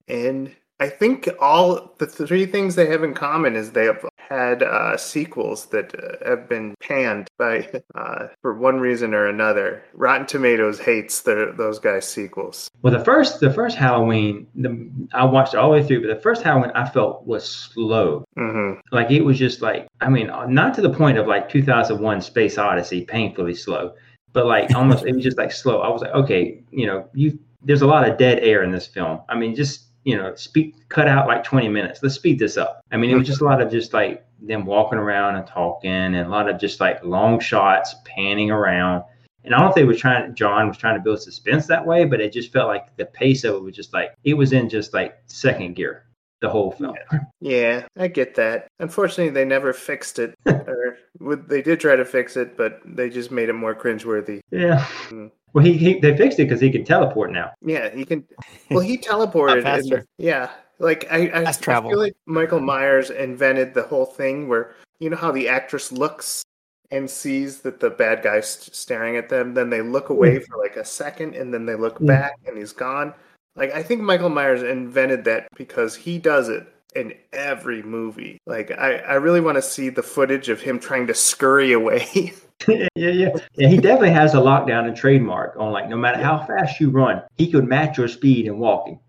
And I think all the three things they have in common is they have had uh, sequels that uh, have been panned by uh, for one reason or another. Rotten Tomatoes hates the, those guys' sequels. Well, the first the first Halloween, the, I watched it all the way through, but the first Halloween I felt was slow. Mm-hmm. Like it was just like, I mean, not to the point of like two thousand one Space Odyssey, painfully slow, but like almost, it was just like slow. I was like, okay, you know, you there's a lot of dead air in this film. I mean, just... you know, speed, cut out like twenty minutes. Let's speed this up. I mean, it was just a lot of just like them walking around and talking and a lot of just like long shots panning around. And I don't know if they were trying, John was trying to build suspense that way, but it just felt like the pace of it was just like, it was in just like second gear, the whole film. Yeah, I get that. Unfortunately, they never fixed it. Or they did try to fix it, but they just made it more cringeworthy. Yeah. Mm. Well, he, he they fixed it because he can teleport now. Yeah, he can. Well, he teleported. and, yeah, like I, I, I feel like Michael Myers invented the whole thing where you know how the actress looks and sees that the bad guy's staring at them, then they look away for like a second, and then they look yeah. back, and he's gone. Like I think Michael Myers invented that because he does it in every movie. Like I, I really want to see the footage of him trying to scurry away. yeah, yeah, yeah. He definitely has a lockdown and trademark on like no matter yeah. how fast you run, he could match your speed in walking.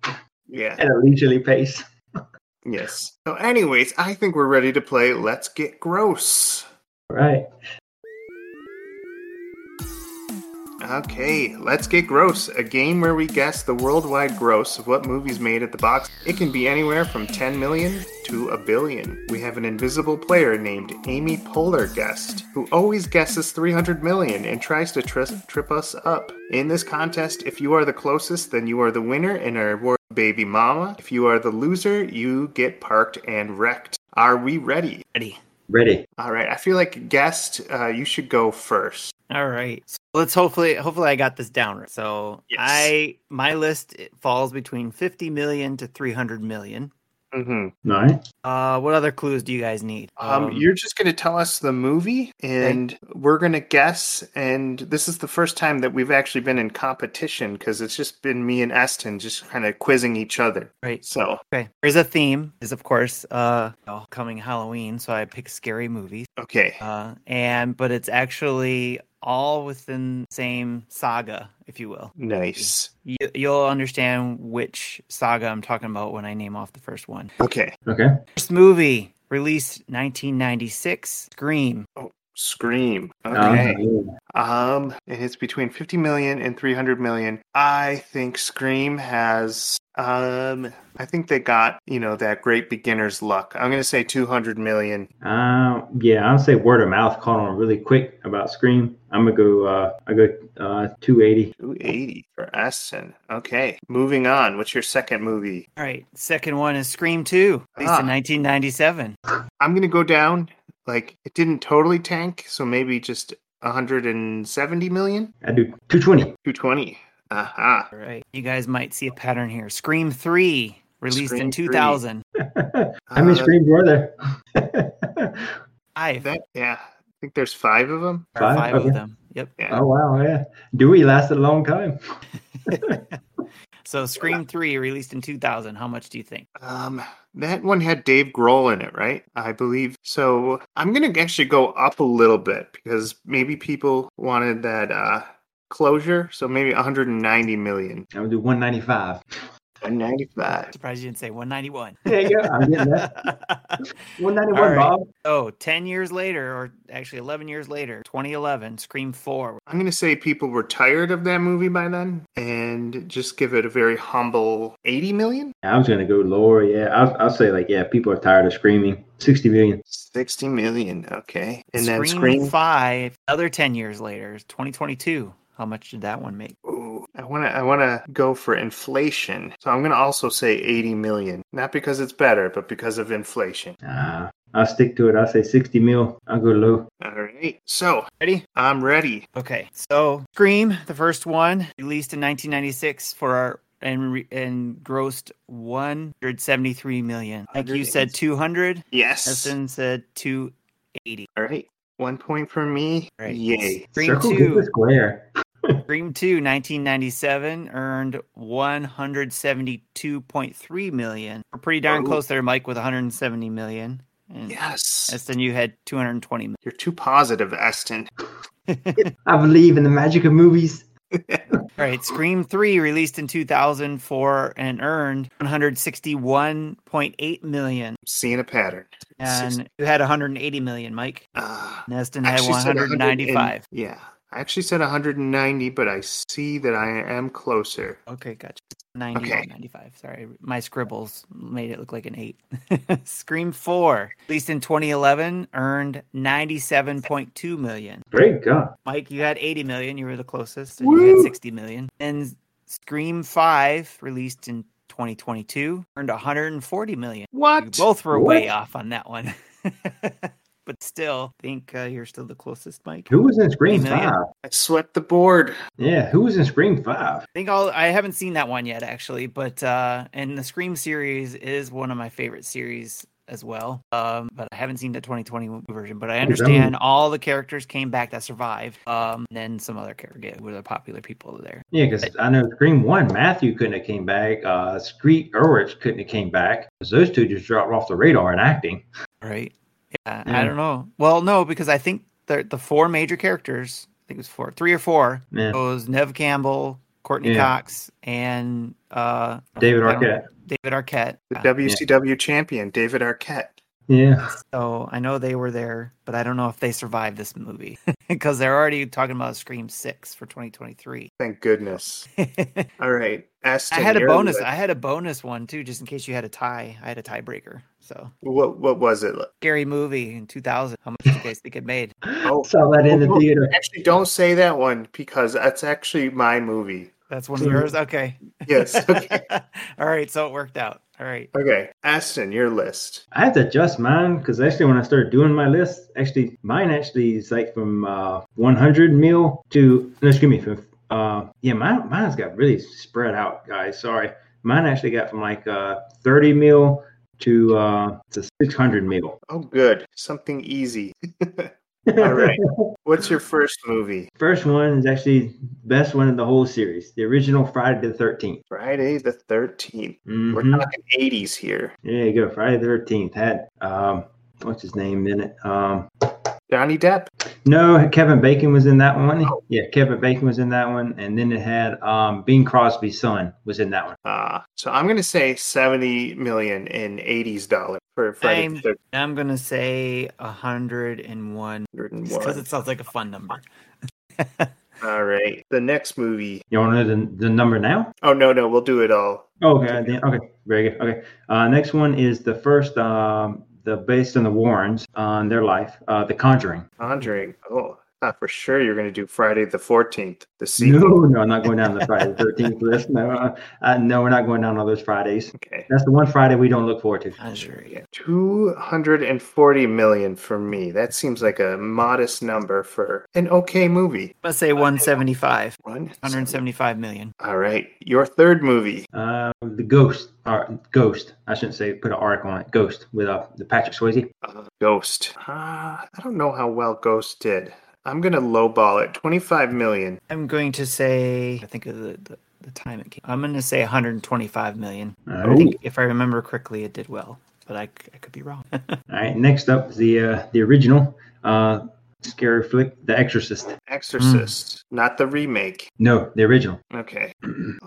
Yeah, at a leisurely pace. Yes. So, anyways, I think we're ready to play Let's Get Gross. All right. Okay, Let's Get Gross, a game where we guess the worldwide gross of what movies made at the box. It can be anywhere from ten million to a billion. We have an invisible player named Amy Poltergeist, who always guesses three hundred million and tries to tri- trip us up. In this contest, if you are the closest, then you are the winner and are awarded Baby Mama. If you are the loser, you get parked and wrecked. Are we ready? Ready. Ready. All right. I feel like guest, uh, you should go first. All right. So let's hopefully, hopefully I got this down. So yes. I, my list falls between fifty million to three hundred million. Mm-hmm. All right. Uh, what other clues do you guys need? Um, um, you're just going to tell us the movie, and okay. we're going to guess. And this is the first time that we've actually been in competition because it's just been me and Eston just kind of quizzing each other. Right. So okay. There's a theme. Is of course uh coming Halloween, so I picked scary movies. Okay. Uh, and but it's actually all within the same saga, if you will. Nice. You, you'll understand which saga I'm talking about when I name off the first one. Okay. Okay. First movie, released nineteen ninety-six, Scream. Oh, Scream. Okay. Um, um and it's between fifty million and three hundred million. I think Scream has... Um, I think they got, you know, that great beginner's luck. I'm going to say two hundred million. Uh, yeah, I'll say word of mouth caught on really quick about Scream. I'm going to go, uh, I go, uh, two eighty. two eighty for Essen. Okay. Moving on. What's your second movie? All right. Second one is Scream two, released ah. in nineteen ninety-seven. I'm going to go down. Like, it didn't totally tank. So maybe just one hundred seventy million. I do two twenty. two twenty. Aha. Uh-huh. Right. You guys might see a pattern here. Scream three, released Scream in two thousand. How many uh, Screams were there? Five. That, yeah. I think there's five of them. Five, five okay. of them. Yep. Yeah. Oh, wow. Yeah. Dewey lasted a long time. So Scream three, released in two thousand. How much do you think? Um, that one had Dave Grohl in it, right? I believe. So I'm going to actually go up a little bit because maybe people wanted that... Uh, closure, so maybe one hundred ninety million. I would do one ninety-five. one ninety-five. Surprised you didn't say one ninety-one. There you go. I'm getting that. one ninety-one, right. Bob. Oh, ten years later, or actually eleven years later, twenty eleven, Scream four. I'm going to say people were tired of that movie by then and just give it a very humble eighty million. I was going to go lower. Yeah, I'll, I'll say like, yeah, people are tired of screaming. sixty million. sixty million. Okay. And Scream then Scream five, another ten years later, twenty twenty-two. How much did that one make? Ooh, I want to I want to go for inflation. So I'm going to also say eighty million. Not because it's better, but because of inflation. Uh, I'll stick to it. I'll say sixty mil. I'll go low. All right. So, ready? I'm ready. Okay. So, Scream, the first one, released in nineteen ninety-six for our and re- and grossed one hundred seventy-three million. Like you said, two hundred. Yes. Justin said two eighty. All right. One point for me. All right. Yay. Scream two. Square. Scream two, nineteen ninety-seven, earned one hundred seventy-two point three million. We're pretty darn oh. close there, Mike, with one hundred seventy million. And yes. Eston, you had two hundred twenty million. You're too positive, Eston. I believe in the magic of movies. All right, Scream three, released in two thousand four and earned one hundred sixty-one point eight million. Seeing a pattern. And you had one hundred eighty million, Mike. Uh, Neston had one hundred ninety-five. one hundred yeah. I actually said one hundred ninety, but I see that I am closer. Okay, gotcha. ninety, okay. ninety-five. Sorry, my scribbles made it look like an eight. Scream four, released in twenty eleven, earned ninety-seven point two million. Great God. Mike, you had eighty million. You were the closest. And you had sixty million. And Scream five, released in twenty twenty-two, earned one hundred forty million. What? You both were what? Way off on that one. But still, I think uh, you're still the closest, Mike. Who was in Scream five? I swept the board. Yeah, who was in Scream five? I think I'll, I haven't seen that one yet, actually. But uh, and the Scream series is one of my favorite series as well. Um, but I haven't seen the twenty twenty version. But I understand all the characters came back that survived. Um, and then some other characters were the popular people there. Yeah, because I know Scream one, Matthew couldn't have came back. Uh, Street Ulrich couldn't have came back. Because those two just dropped off the radar in acting. Right. Yeah, yeah, I don't know. Well, no, because I think the the four major characters, I think it was four, three or four, yeah. was Nev Campbell, Courtney yeah. Cox, and uh, David Arquette. David Arquette, the W C W yeah. champion, David Arquette. Yeah. So I know they were there, but I don't know if they survived this movie because they're already talking about Scream six for twenty twenty-three. Thank goodness. All right. Aston, I had a bonus. Like... I had a bonus one too, just in case you had a tie. I had a tiebreaker. So what? What was it? Scary Movie in two thousand. How much do you guys think it made? Oh, saw that in the theater. Actually, don't say that one because that's actually my movie. That's one of yours? Okay. Yes. Okay. All right. So it worked out. All right. Okay. Aston, your list. I have to adjust mine because actually when I started doing my list, actually mine actually is like from uh, one hundred mil to, no, excuse me, from, uh, yeah, mine, mine's got really spread out, guys. Sorry. Mine actually got from like uh, thirty mil to uh, to six hundred mil. Oh, good. Something easy. All right. What's your first movie? First one is actually the best one in the whole series. The original Friday the thirteenth. Friday the thirteenth. Mm-hmm. We're talking eighties here. There you go. Friday the thirteenth. Had, um, what's his name in it? Um, Johnny Depp? No, Kevin Bacon was in that one. Oh. Yeah, Kevin Bacon was in that one. And then it had um, Bing Crosby's son was in that one. Uh, so I'm going to say seventy million dollars in eighties dollars. For I'm, I'm going to say one hundred one. Because it sounds like a fun number. All right. The next movie. You want to know the, the number now? Oh, no, no. We'll do it all. Oh, okay. Then, okay. Very good. Okay. Uh, next one is the first... Um, The based on the Warrens on uh, their life, uh, The Conjuring. Conjuring. Oh, not for sure you're going to do Friday the fourteenth. The sequel. No, no, I'm not going down the Friday the thirteenth list. No, uh, no, we're not going down all those Fridays. Okay, that's the one Friday we don't look forward to. Conjuring. Yeah. Two hundred and forty million for me. That seems like a modest number for an okay movie. Let's say one seventy-five. One hundred seventy-five million. All right, your third movie. Uh, the Ghost. Uh, Ghost. I shouldn't say put an article on it. Ghost with uh, the Patrick Swayze. Uh, Ghost. Uh, I don't know how well Ghost did. I'm going to lowball it. twenty-five million. I'm going to say, I think of the, the, the time it came. I'm going to say one hundred twenty-five million. Oh. I think if I remember correctly, it did well, but I, I could be wrong. All right. Next up is the, uh, the original uh, scary flick, The Exorcist. Exorcist. Mm. Not the remake. No, the original. Okay.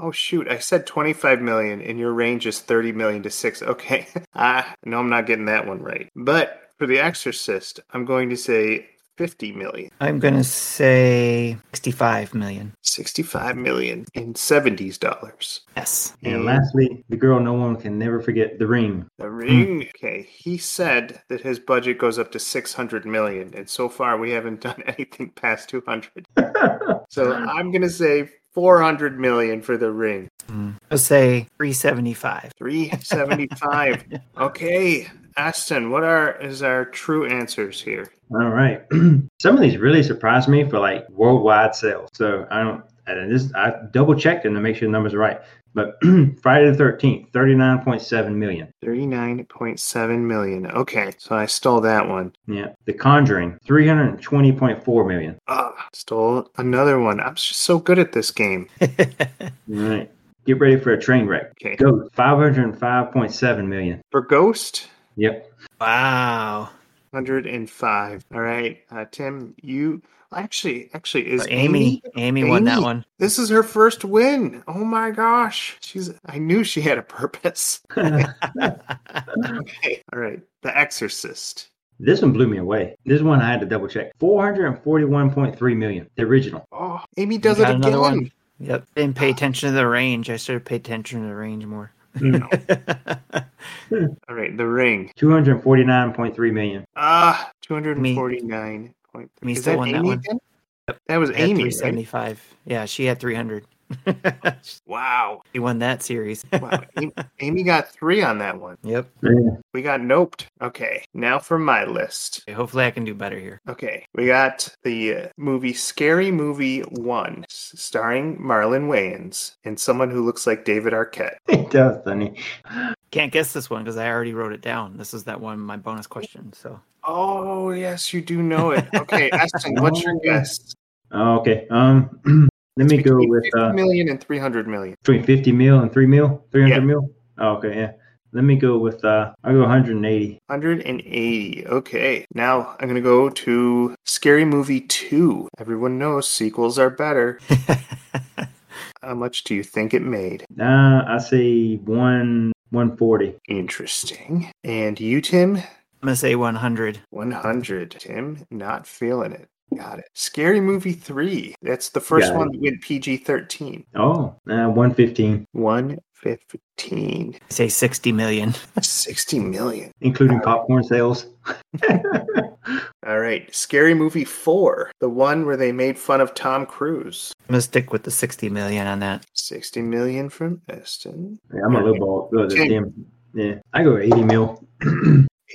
Oh, shoot. I said twenty-five million and your range is thirty million to six. Okay. Ah, no, I'm not getting that one right. But for The Exorcist, I'm going to say... fifty million. I'm going to say sixty-five million. sixty-five million in seventies dollars. Yes. And, and lastly, the girl no one can never forget, The Ring. The Ring. Mm. Okay. He said that his budget goes up to six hundred million. And so far, we haven't done anything past two hundred. So I'm going to say four hundred million for The Ring. Mm. I'll say three seventy-five. three seventy-five. Okay. Aston, what are is our true answers here? All right, some of these really surprised me for like worldwide sales. So I don't. I just I double checked them to make sure the numbers are right. But Friday the thirteenth, thirty-nine point seven million. thirty-nine point seven million. Okay, so I stole that one. Yeah. The Conjuring, three hundred twenty point four million. Ah, uh, stole another one. I'm just so good at this game. All right, get ready for a train wreck. Okay. Ghost, five hundred five point seven million. For Ghost. Yep. Wow. one hundred five. All right. Uh, Tim, you actually, actually is Amy. Amy. Amy won that one. This is her first win. Oh my gosh. She's, I knew she had a purpose. Okay. All right. The Exorcist. This one blew me away. This one I had to double check. four hundred forty-one point three million. The original. Oh, Amy does it again. One. Yep. Didn't pay attention to the range. I started paying attention to the range more. No. All right, The Ring. two hundred forty-nine point three million. Ah, two hundred forty-nine. Me still won that one. Yep. That was Amy. three seventy-five. Right? Yeah, she had three hundred. Wow. She won that series. Wow. Amy, Amy got three on that one. Yep. Yeah. We got noped. Okay. Now for my list. Okay, hopefully I can do better here. Okay. We got the movie Scary Movie one, starring Marlon Wayans and someone who looks like David Arquette. He does, doesn't he? Can't guess this one because I already wrote it down. This is that one, my bonus question. So. Oh, yes, you do know it. Okay, Aston, what's your guess? Oh, okay. Um... Let me go with uh, fifty million and three hundred million. Between fifty mil and three mil? three hundred yeah. Mil? Oh, okay, yeah. Let me go with, uh, I'll go one hundred eighty. one hundred eighty, okay. Now I'm going to go to Scary Movie two. Everyone knows sequels are better. How much do you think it made? Uh, I say one, one forty. Interesting. And you, Tim? I'm going to say one hundred. one hundred. Tim, not feeling it. Got it. Scary Movie three. That's the first one that went P G thirteen. Oh, uh, one fifteen. one fifteen. Say sixty million. sixty million. Including popcorn sales. All right. right. Scary Movie four, the one where they made fun of Tom Cruise. I'm going to stick with the sixty million on that. sixty million from Eston. Yeah, I'm a lowball. Oh, yeah, I go eighty mil.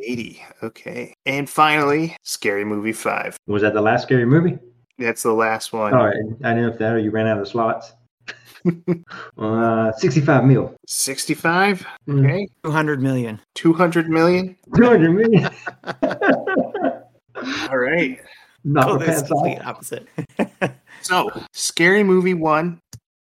eighty, okay. And finally, Scary Movie five. Was that the last Scary Movie? That's the last one. All right, I didn't know if that or you ran out of slots. uh, sixty-five mil. sixty-five? Okay. two hundred million. two hundred million? two hundred million. All right. Not oh, that's the opposite. So, Scary Movie one,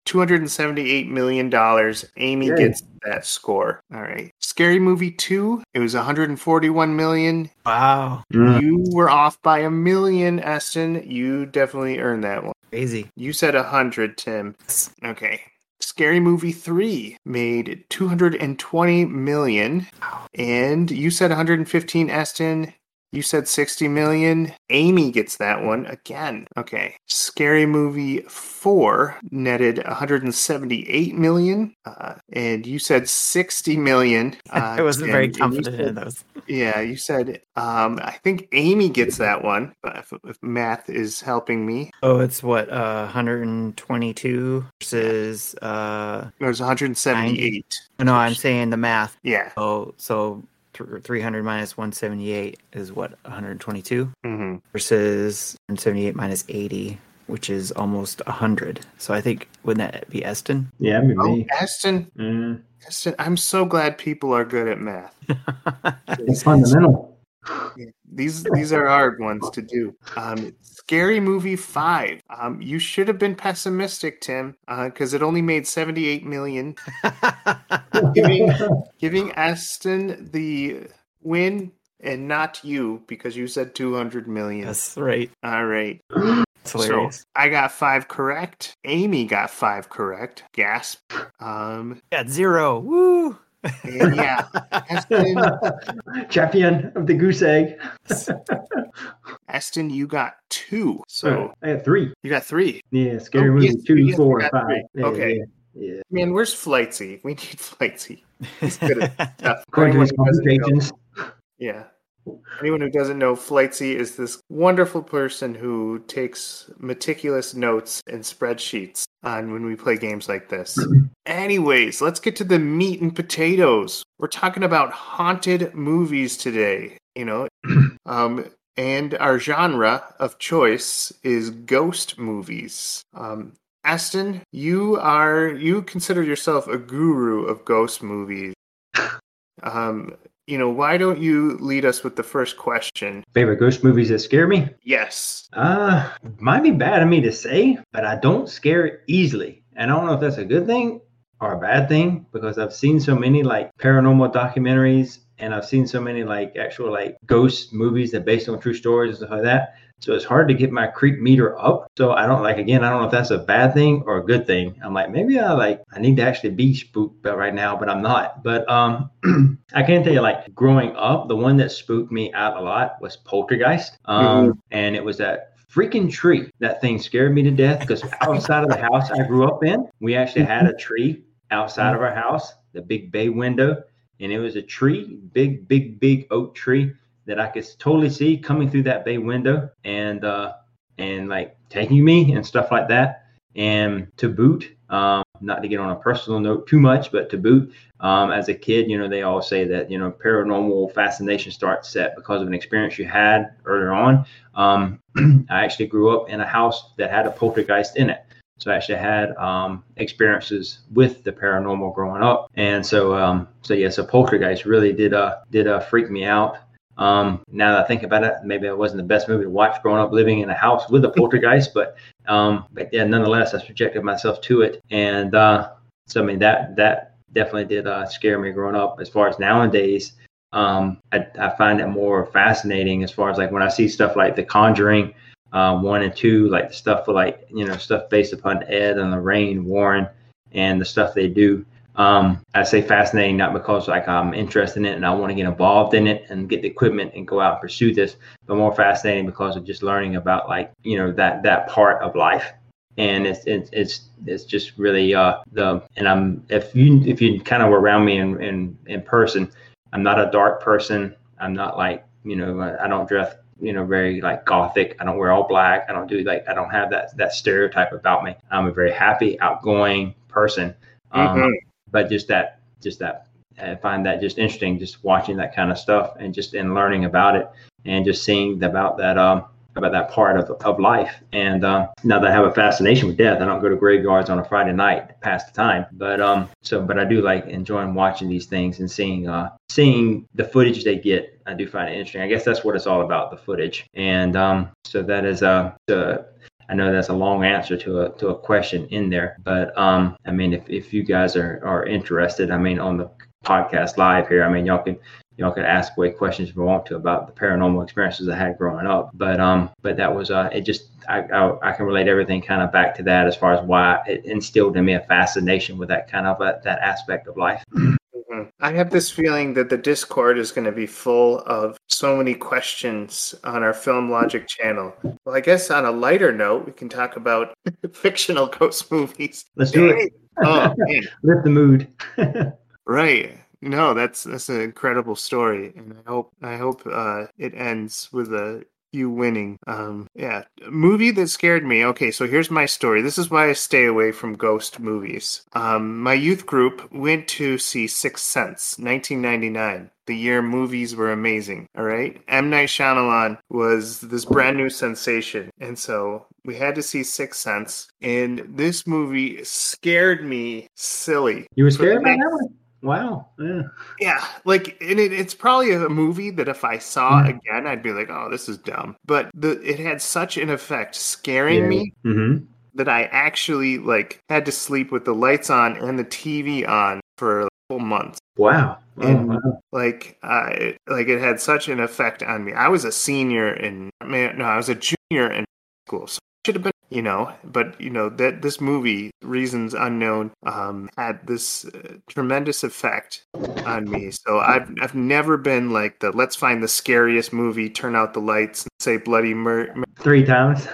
two hundred seventy-eight million dollars. Amy Yay. Gets that score. All right. Scary Movie two, it was one hundred forty-one million dollars. Wow. Mm. You were off by a million, Eston. You definitely earned that one. Crazy. You said one hundred, Tim. Okay. Scary Movie three made two hundred twenty million dollars. And you said one hundred fifteen, Eston. You said sixty million. Amy gets that one again. Okay. Scary Movie four netted one hundred seventy-eight million. Uh, and you said sixty million. Uh, I wasn't very confident said, in those. Yeah, you said, um, I think Amy gets that one. If, if math is helping me. Oh, it's what? Uh, one hundred twenty-two versus... Uh, it was one hundred seventy-eight. ninety. No, I'm saying the math. Yeah. Oh, so... three hundred minus one hundred seventy-eight is what, one hundred twenty-two? Mm-hmm. Versus one hundred seventy-eight minus eighty, which is almost one hundred. So I think, wouldn't that be Eston? Yeah, that'd be oh, me. Eston. Mm. Eston, I'm so glad people are good at math. It's fundamental. Yeah, these these are hard ones to do. Um, Scary Movie five. Um, you should have been pessimistic, Tim, because uh, it only made seventy-eight million dollars. giving, giving Eston the win and not you, because you said two hundred million dollars. That's right. All right. So I got five correct. Amy got five correct. Gasp. Um, got zero. Woo! And yeah, Eston, champion of the goose egg. Eston, you got two. So I had three. You got three. Yeah, Scary oh, Movie yes, two, yes, four, five. Yeah, okay. Yeah, yeah. Man, where's Flightsy? We need Flightsy. He's good at stuff. According to his yeah. Anyone who doesn't know, Flightsy is this wonderful person who takes meticulous notes and spreadsheets on when we play games like this. Anyways, let's get to the meat and potatoes. We're talking about haunted movies today, you know, um, and our genre of choice is ghost movies. Um, Eston, you are, you consider yourself a guru of ghost movies. Um, You know, why don't you lead us with the first question? Favorite ghost movies that scare me? Yes. Uh, might be bad of me to say, but I don't scare easily. And I don't know if that's a good thing or a bad thing, because I've seen so many like paranormal documentaries and I've seen so many like actual like ghost movies that are based on true stories and stuff like that. So it's hard to get my creep meter up. So I don't like, again, I don't know if that's a bad thing or a good thing. I'm like, maybe I like, I need to actually be spooked right now, but I'm not. But um, I can tell you like growing up, the one that spooked me out a lot was Poltergeist. Um, mm-hmm. And it was that freaking tree. That thing scared me to death because outside of the house I grew up in, we actually had a tree outside of our house, the big bay window. And it was a tree, big, big, big oak tree that I could totally see coming through that bay window and uh, and like taking me and stuff like that. And to boot, um, not to get on a personal note too much, but to boot, um, as a kid, you know, they all say that, you know, paranormal fascination starts set because of an experience you had earlier on. Um, I actually grew up in a house that had a poltergeist in it. So I actually had um, experiences with the paranormal growing up. And so, um, so yeah, so poltergeist really did uh, did uh, freak me out. Um, now that I think about it, maybe it wasn't the best movie to watch growing up living in a house with a poltergeist, but, um, but yeah, nonetheless, I subjected myself to it. And, uh, so, I mean, that, that definitely did, uh, scare me growing up. As far as nowadays, um, I, I find it more fascinating as far as like when I see stuff like The Conjuring, uh, one and two, like the stuff for like, you know, stuff based upon Ed and Lorraine Warren and the stuff they do. Um, I say fascinating, not because like I'm interested in it and I want to get involved in it and get the equipment and go out and pursue this, but more fascinating because of just learning about like, you know, that, that part of life. And it's, it's, it's, it's just really, uh, the, and I'm, if you, if you kind of were around me in, in, in person, I'm not a dark person. I'm not like you know, I, I don't dress, you know, very like gothic. I don't wear all black. I don't do like, I don't have that, that stereotype about me. I'm a very happy, outgoing person. Um, mm-hmm. But just that, just that, I find that just interesting, just watching that kind of stuff and just in learning about it and just seeing about that, um, about that part of, of life. And um, now that I have a fascination with death, I don't go to graveyards on a Friday night past the time. But um, so, but I do like enjoying watching these things and seeing uh, seeing the footage they get. I do find it interesting. I guess that's what it's all about, the footage. And um, so that is a. Uh, I know that's a long answer to a to a question in there, but um, I mean, if, if you guys are, are interested, I mean, on the podcast live here, I mean, y'all can. Y'all could ask away questions if you want to about the paranormal experiences I had growing up. But um, but that was, uh, it just, I, I I can relate everything kind of back to that as far as why it instilled in me a fascination with that kind of, a, that aspect of life. Mm-hmm. I have this feeling that the Discord is going to be full of so many questions on our Film Logic channel. Well, I guess on a lighter note, we can talk about fictional ghost movies. Let's do it. Oh, man. Lift the mood. Right. No, that's that's an incredible story, and I hope I hope uh, it ends with a you winning. Um, yeah, a movie that scared me. Okay, so here's my story. This is why I stay away from ghost movies. Um, my youth group went to see Sixth Sense, nineteen ninety-nine. The year movies were amazing, all right? M. Night Shyamalan was this brand new sensation. And so we had to see Sixth Sense, and this movie scared me silly. You were scared by that one? Wow. Yeah. Yeah. Like, and it, it's probably a movie that if I saw mm-hmm. again, I'd be like, oh, this is dumb. But the, it had such an effect scaring yeah. me mm-hmm. that I actually, like, had to sleep with the lights on and the T V on for a whole month. Wow. Oh, and, wow. like, uh, it, like, it had such an effect on me. I was a senior in, man, no, I was a junior in school. So I should have been. You know, but, you know, that this movie, Reasons Unknown, um, had this uh, tremendous effect on me. So I've I've never been like the, let's find the scariest movie, turn out the lights, and say bloody murder. Three times.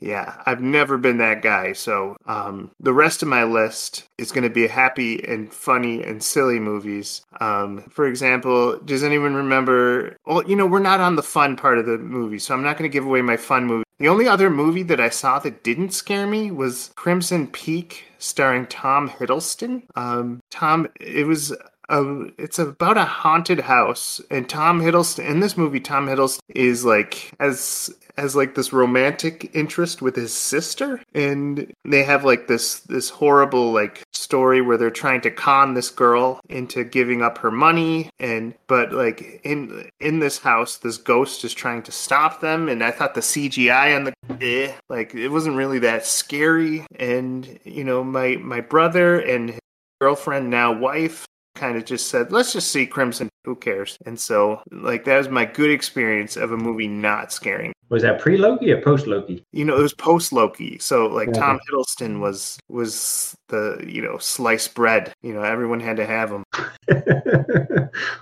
Yeah, I've never been that guy. So um, the rest of my list is going to be happy and funny and silly movies. Um, for example, does anyone remember, well, you know, we're not on the fun part of the movie, so I'm not going to give away my fun movie. The only other movie that I saw that didn't scare me was Crimson Peak, starring Tom Hiddleston. Um, Tom, it was a, it's about a haunted house, and Tom Hiddleston in this movie, Tom Hiddleston is like as as like this romantic interest with his sister, and they have like this this horrible like story where they're trying to con this girl into giving up her money, and but like in in this house, this ghost is trying to stop them, and I thought the C G I on the eh, like it wasn't really that scary. And you know, my my brother and his girlfriend, now wife, kind of just said, let's just see Crimson, who cares? And so like that was my good experience of a movie not scaring. Was that pre-Loki or post-Loki? You know, it was post-Loki. So like yeah. Tom Hiddleston was was the, you know, sliced bread. You know, everyone had to have him.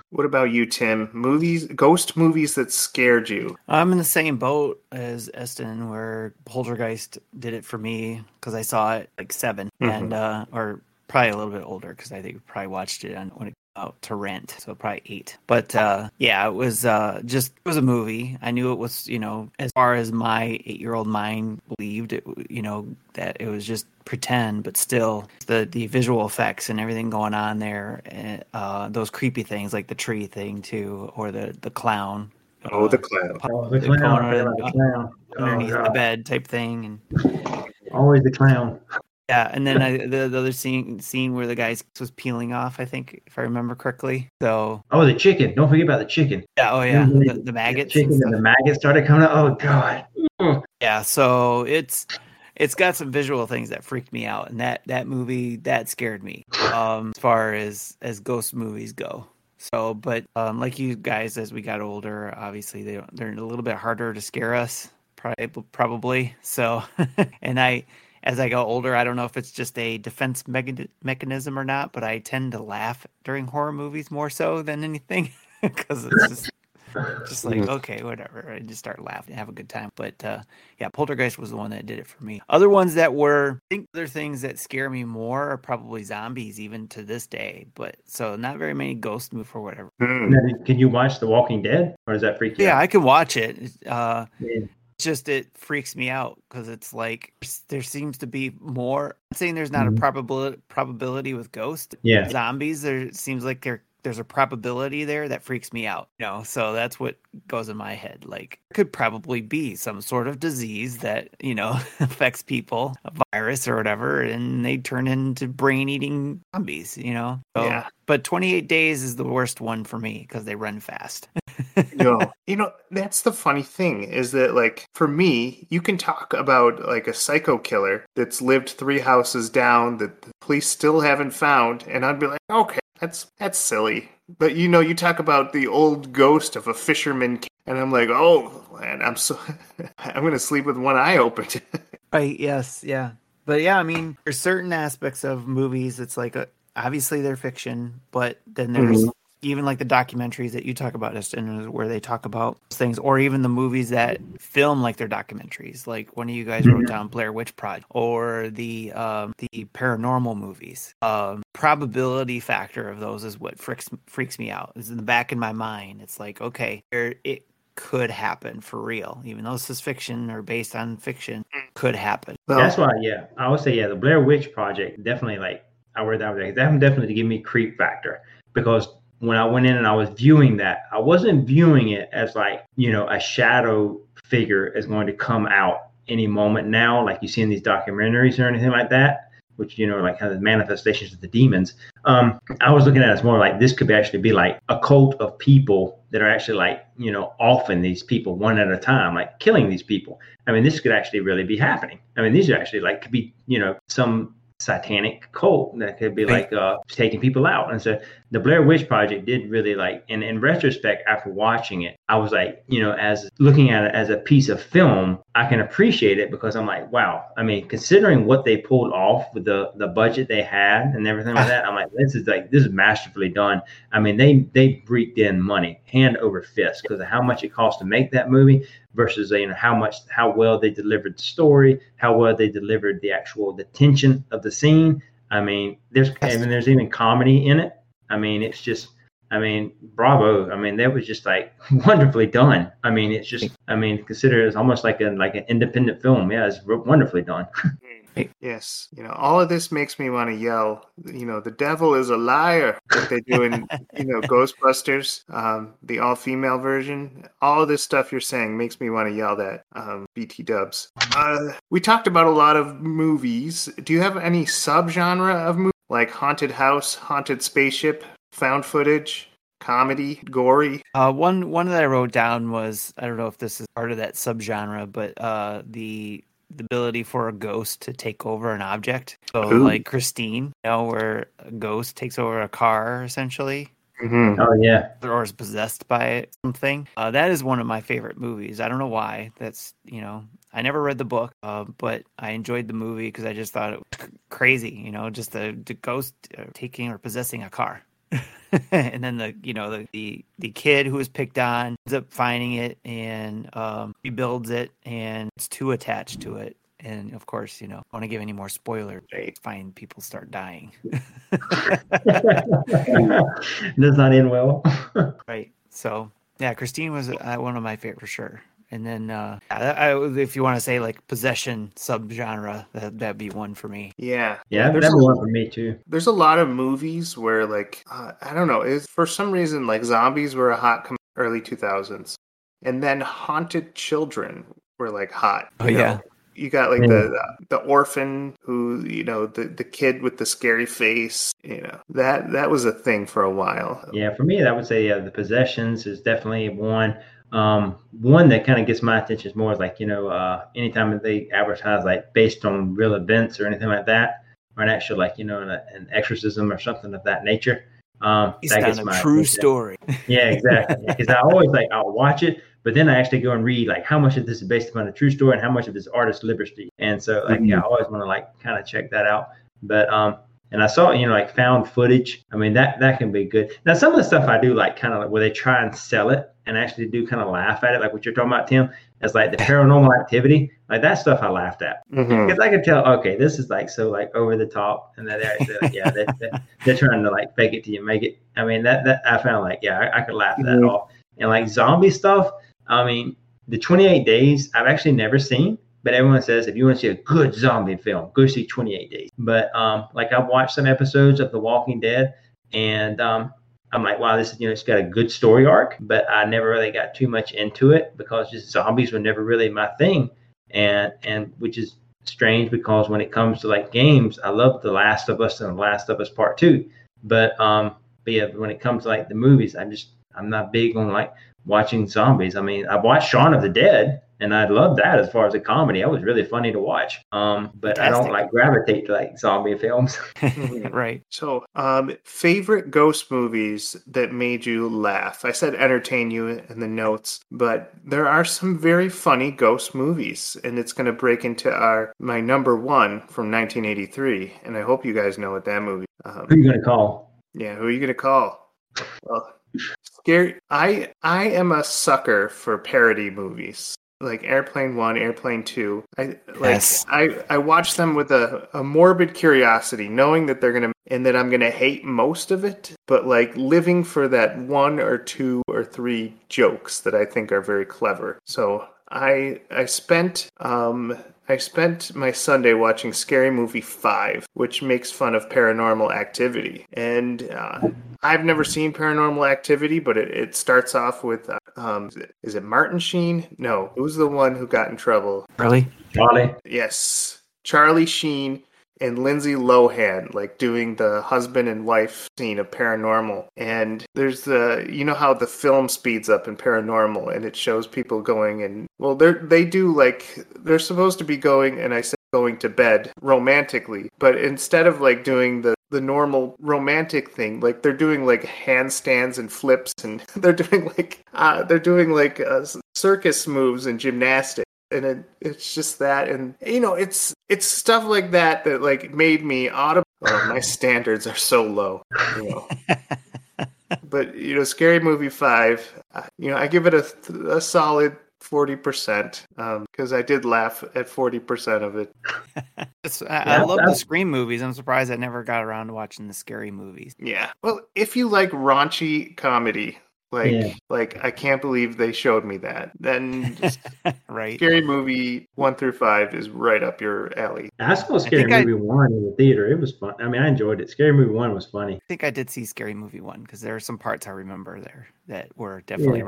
What about you, Tim? Movies, ghost movies that scared you? I'm in the same boat as Eston, where Poltergeist did it for me because I saw it like seven mm-hmm. and uh, or probably a little bit older because I think we probably watched it on when it. Out to rent, so probably eight. But uh yeah, it was uh just it was a movie. I knew it was, you know, as far as my eight-year-old mind believed it, you know, that it was just pretend, but still the the visual effects and everything going on there, and, uh those creepy things like the tree thing too, or the the clown. Oh, uh, the clown! Oh, the, the clown! Corner, oh, the clown. Underneath oh, the bed type thing, and always the clown. Yeah, and then I, the, the other scene scene where the guy's was peeling off, I think, if I remember correctly. So oh, the chicken! Don't forget about the chicken. Yeah, oh yeah, the, the maggots. The chicken and, and the maggots started coming out. Oh god. Ugh. Yeah, so it's it's got some visual things that freaked me out, and that, that movie that scared me um, as far as, as ghost movies go. So, but um, like you guys, as we got older, obviously they they're a little bit harder to scare us, probably. probably. So, and I. As I got older, I don't know if it's just a defense mecha- mechanism or not, but I tend to laugh during horror movies more so than anything because it's just Just like, okay, whatever. I just start laughing, have a good time. But uh, yeah, Poltergeist was the one that did it for me. Other ones that were, I think other things that scare me more are probably zombies, even to this day. But so not very many ghost movies or whatever. Mm. Can you watch The Walking Dead, or does that freak you yeah, out? Yeah, I can watch it. Uh, yeah. Just it freaks me out because it's like there seems to be more. I'm saying there's not mm-hmm. a probability probability with ghosts. Yeah, zombies. There it seems like there there's a probability there that freaks me out. You know, so that's what goes in my head. Like, could probably be some sort of disease that you know affects people, a virus or whatever, and they turn into brain-eating zombies. You know. So, yeah. But twenty-eight days is the worst one for me because they run fast. No, you know, that's the funny thing is that, like, for me, you can talk about like a psycho killer that's lived three houses down that the police still haven't found, and I'd be like, okay, that's that's silly. But you know, you talk about the old ghost of a fisherman, and I'm like, oh, man, I'm so I'm gonna sleep with one eye open. Right? Yes, yeah, but yeah, I mean, there's certain aspects of movies. It's like a, obviously they're fiction, but then there's. Mm-hmm. Even like the documentaries that you talk about, Justin, where they talk about things, or even the movies that film like their documentaries, like one of you guys mm-hmm. wrote down Blair Witch Project, or the um, the paranormal movies. Um, probability factor of those is what freaks freaks me out. It's in the back of my mind. It's like, okay, there, it could happen for real, even though this is fiction or based on fiction. Could happen. Well, that's why, yeah, I would say, yeah, the Blair Witch Project definitely, like I wrote that that one definitely give me creep factor because. When I went in and I was viewing that, I wasn't viewing it as like, you know, a shadow figure is going to come out any moment now, like you see in these documentaries or anything like that, which, you know, like kind of manifestations of the demons. Um, I was looking at it as more like this could actually be like a cult of people that are actually like, you know, offing these people one at a time, like killing these people. I mean, this could actually really be happening. I mean, these are actually like could be, you know, some satanic cult that could be like uh taking people out. And so the Blair Witch Project did really like, and in retrospect after watching it, I was like, you know, as looking at it as a piece of film, I can appreciate it because I'm like, wow, I mean, considering what they pulled off with the the budget they had and everything like that, I'm like, this is like this is masterfully done. I mean, they they breathed in money hand over fist because of how much it cost to make that movie versus, you know, how much, how well they delivered the story, how well they delivered the actual, the tension of the scene. I mean, there's, I mean, there's even comedy in it. I mean, it's just, I mean, bravo. I mean, that was just like wonderfully done. I mean, it's just, I mean, consider it's almost like a, like an independent film. Yeah. It's wonderfully done. Yes. You know, all of this makes me want to yell, you know, the devil is a liar, what they do in, you know, Ghostbusters, um, the all female version. All of this stuff you're saying makes me want to yell that, um, B T dubs. Uh, we talked about a lot of movies. Do you have any subgenre of movies like haunted house, haunted spaceship, found footage? Comedy, gory. Uh, one, one that I wrote down was, I don't know if this is part of that subgenre, but, uh, the, the ability for a ghost to take over an object. So Ooh. Like Christine, you know, where a ghost takes over a car essentially. Mm-hmm. Oh yeah. Or is possessed by it, something. Uh, that is one of my favorite movies. I don't know why. That's, you know, I never read the book, uh, but I enjoyed the movie because I just thought it was crazy, you know, just the, the ghost taking or possessing a car. And then the, you know, the, the, the kid who was picked on ends up finding it and um, rebuilds it and it's too attached to it. And of course, you know, I don't want to give any more spoilers. Right. Find people start dying. Does not end well. Right. So yeah, Christine was uh, one of my favorite for sure. And then, uh, I, I, if you want to say like possession subgenre, that, that'd be one for me. Yeah. Yeah, that'd be one for me too. There's a lot of movies where like, uh, I don't know, it's, for some reason, like zombies were a hot com- early two thousands. And then haunted children were like hot. Oh, yeah. Know? You got like the the orphan who, you know, the, the kid with the scary face, you know, that, that was a thing for a while. Yeah, for me, I would say uh, the possessions is definitely one. Um, one that kind of gets my attention is more like, you know, uh, anytime they advertise like based on real events or anything like that, or an actual like, you know, an, an exorcism or something of that nature. Um, it's that gets a my true attention. Story. Yeah, exactly. Because I always like, I'll watch it, but then I actually go and read like how much of this is based upon a true story and how much of this artist liberty. And so like, mm-hmm. yeah, I always want to like kind of check that out. But, um, And I saw, you know, like found footage. I mean, that that can be good. Now, some of the stuff I do, like kind of like where they try and sell it and actually do kind of laugh at it, like what you're talking about, Tim, as like the Paranormal Activity, like that stuff I laughed at. Because mm-hmm. I could tell, okay, this is like so like over the top. And they're, they're like, yeah, they're, they're, they're trying to like fake it till you make it. I mean, that, that I found like, yeah, I, I could laugh at that mm-hmm. off. And like zombie stuff, I mean, the twenty-eight days I've actually never seen. But everyone says, if you want to see a good zombie film, go see twenty-eight days. But um, like I've watched some episodes of The Walking Dead, and um, I'm like, wow, this is, you know, it's got a good story arc. But I never really got too much into it because just zombies were never really my thing. And and which is strange because when it comes to like games, I love The Last of Us and The Last of Us Part Two. But um, but yeah, when it comes to like the movies, I'm just I'm not big on like watching zombies. I mean, I've watched Shaun of the Dead. And I love that as far as a comedy. It was really funny to watch. Um, but Fantastic. I don't like gravitate to like zombie films. Right. So um, favorite ghost movies that made you laugh? I said entertain you in the notes, but there are some very funny ghost movies. And it's going to break into our my number one from nineteen eighty-three. And I hope you guys know what that movie is. Um, who are you going to call? Yeah, who are you going to call? Well, scary. I I am a sucker for parody movies. Like Airplane One, Airplane Two. I like yes. I, I watch them with a, a morbid curiosity, knowing that they're gonna and that I'm gonna hate most of it, but like living for that one or two or three jokes that I think are very clever. So I I spent um I spent my Sunday watching Scary Movie five, which makes fun of Paranormal Activity. And uh, I've never seen Paranormal Activity, but it, it starts off with, uh, um, is it, is it Martin Sheen? No, who's the one who got in trouble? Charlie? Charlie. Yes, Charlie Sheen and Lindsay Lohan, like doing the husband and wife scene of Paranormal. And there's the, you know how the film speeds up in Paranormal and it shows people going and, well, they they do like, they're supposed to be going, and I said going to bed romantically, but instead of like doing the, the normal romantic thing, like they're doing like handstands and flips and they're doing like, uh, they're doing like uh, circus moves and gymnastics. And it, it's just that, and you know, it's it's stuff like that that like made me audible. Oh, my standards are so low, you know. But you know, Scary Movie Five, you know, I give it a, a solid forty percent um, because I did laugh at forty percent of it. I, I love the Scream movies. I'm surprised I never got around to watching the Scary movies. Yeah, well, if you like raunchy comedy. Like, yeah. like I can't believe they showed me that. Then, just right. Scary Movie one through five is right up your alley. I saw Scary I Movie I, one in the theater. It was fun. I mean, I enjoyed it. Scary Movie one was funny. I think I did see Scary Movie one because there are some parts I remember there that were definitely yeah.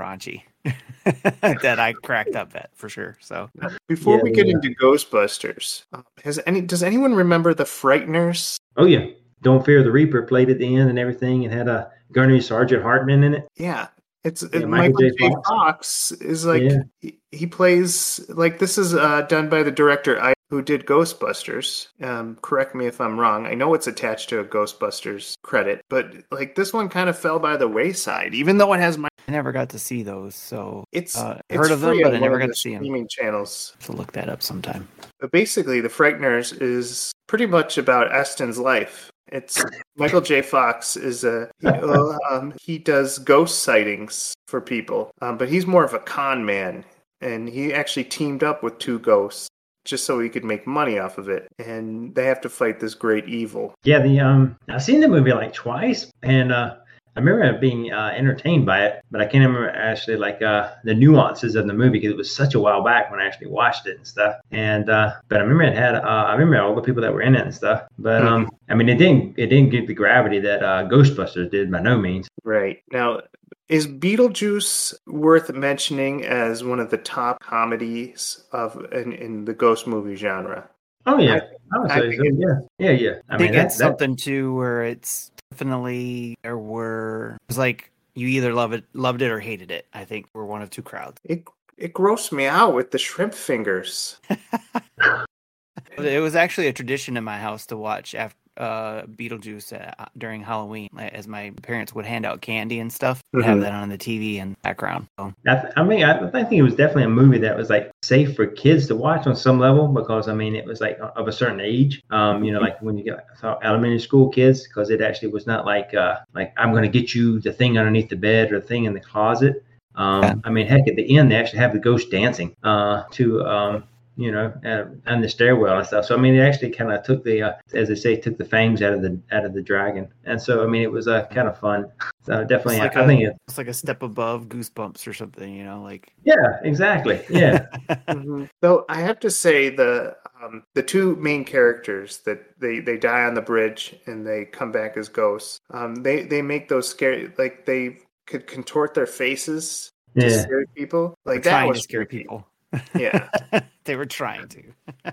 raunchy that I cracked up at for sure. So before yeah, we get yeah. into Ghostbusters, has any does anyone remember the Frighteners? Oh yeah, Don't Fear the Reaper played at the end and everything, and had a Gurney Sergeant Hartman in it. Yeah. It's yeah, it, Michael, Michael J. J. Fox is like yeah. he, he plays like this is uh, done by the director I, who did Ghostbusters. Um, correct me if I'm wrong. I know it's attached to a Ghostbusters credit, but like this one kind of fell by the wayside, even though it has. My- I never got to see those, so it's uh, it's heard of them, but I never got to see them. Streaming channels. I'll have to look that up sometime. But basically, The Frighteners is pretty much about Eston's life. It's Michael J. Fox is a he, um, he does ghost sightings for people, um, but he's more of a con man, and he actually teamed up with two ghosts just so he could make money off of it, and they have to fight this great evil. Yeah, the um, I've seen the movie like twice, and uh, I remember being uh, entertained by it, but I can't remember actually like uh, the nuances of the movie because it was such a while back when I actually watched it and stuff. And uh, but I remember it had uh, I remember all the people that were in it and stuff. But um, I mean, it didn't it didn't get the gravity that uh, Ghostbusters did by no means. Right. Now, is Beetlejuice worth mentioning as one of the top comedies of in, in the ghost movie genre? Oh yeah, I, I would I say so. Yeah, yeah, yeah. I think it's something too where it's. Definitely, there were. It was like you either loved it, loved it, or hated it. I think we're one of two crowds. It it grossed me out with the shrimp fingers. It was actually a tradition in my house to watch after uh, Beetlejuice uh, during Halloween, as my parents would hand out candy and stuff. Mm-hmm. Have that on the T V in the background. So. I, th- I mean, I, I think it was definitely a movie that was like safe for kids to watch on some level, because I mean, it was like of a certain age. Um, you know, like when you get like, elementary school kids, because it actually was not like uh, like I'm going to get you the thing underneath the bed or the thing in the closet. Um, yeah. I mean, heck, at the end they actually have the ghost dancing uh, to. Um, you know, uh, on the stairwell and stuff. So, I mean, it actually kind of took the, uh, as they say, took the fangs out of the out of the dragon. And so, I mean, it was uh, kind of fun. So definitely, like I a, think it, it's like a step above Goosebumps or something, you know, like. Yeah, exactly. Yeah. Mm-hmm. So I have to say the um, the two main characters that they, they die on the bridge and they come back as ghosts. Um, they, they make those scary, like they could contort their faces yeah. to scare people. Like We're that trying was to scare people. people. Yeah, they were trying to.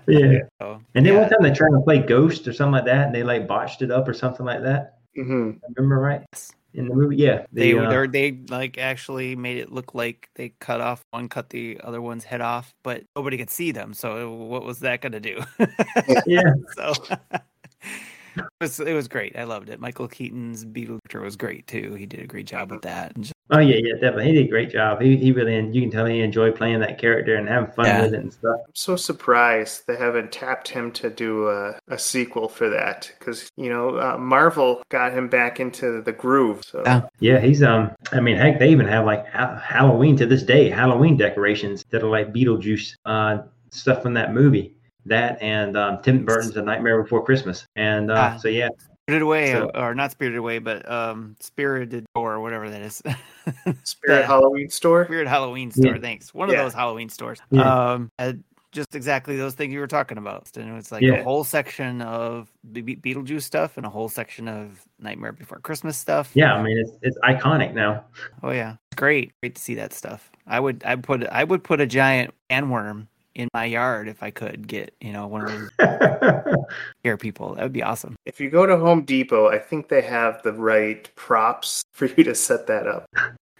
Yeah, so, and then yeah. one time they tried to play Ghost or something like that, and they like botched it up or something like that. Mm-hmm. I remember right in the movie? Yeah, they they, uh, they like actually made it look like they cut off one, cut the other one's head off, but nobody could see them. So what was that going to do? Yeah. So. It was, it was great. I loved it. Michael Keaton's Beetlejuice was great too. He did a great job with that. Oh yeah, yeah, definitely. He did a great job. He he really, you can tell he enjoyed playing that character and having fun yeah. with it and stuff. I'm so surprised they haven't tapped him to do a, a sequel for that, because you know uh, Marvel got him back into the groove. So. Yeah. yeah, he's um. I mean, heck, they even have like ha- Halloween to this day. Halloween decorations that are like Beetlejuice uh, stuff from that movie. That and um, Tim Burton's A Nightmare Before Christmas. And uh, ah, so, yeah. Spirited Away, so, or not Spirited Away, but um, Spirited Door, whatever that is. Spirit Halloween Store? Spirit Halloween Store, yeah. thanks. One yeah. of those Halloween stores. Yeah. Um, just exactly those things you were talking about. And it's like yeah. a whole section of Be- Be- Beetlejuice stuff and a whole section of Nightmare Before Christmas stuff. Yeah, I mean, it's it's iconic now. Oh, yeah. Great. Great to see that stuff. I would I put I would put a giant sandworm in my yard if I could get, you know, one of those scare people. That would be awesome. If you go to Home Depot, I think they have the right props for you to set that up.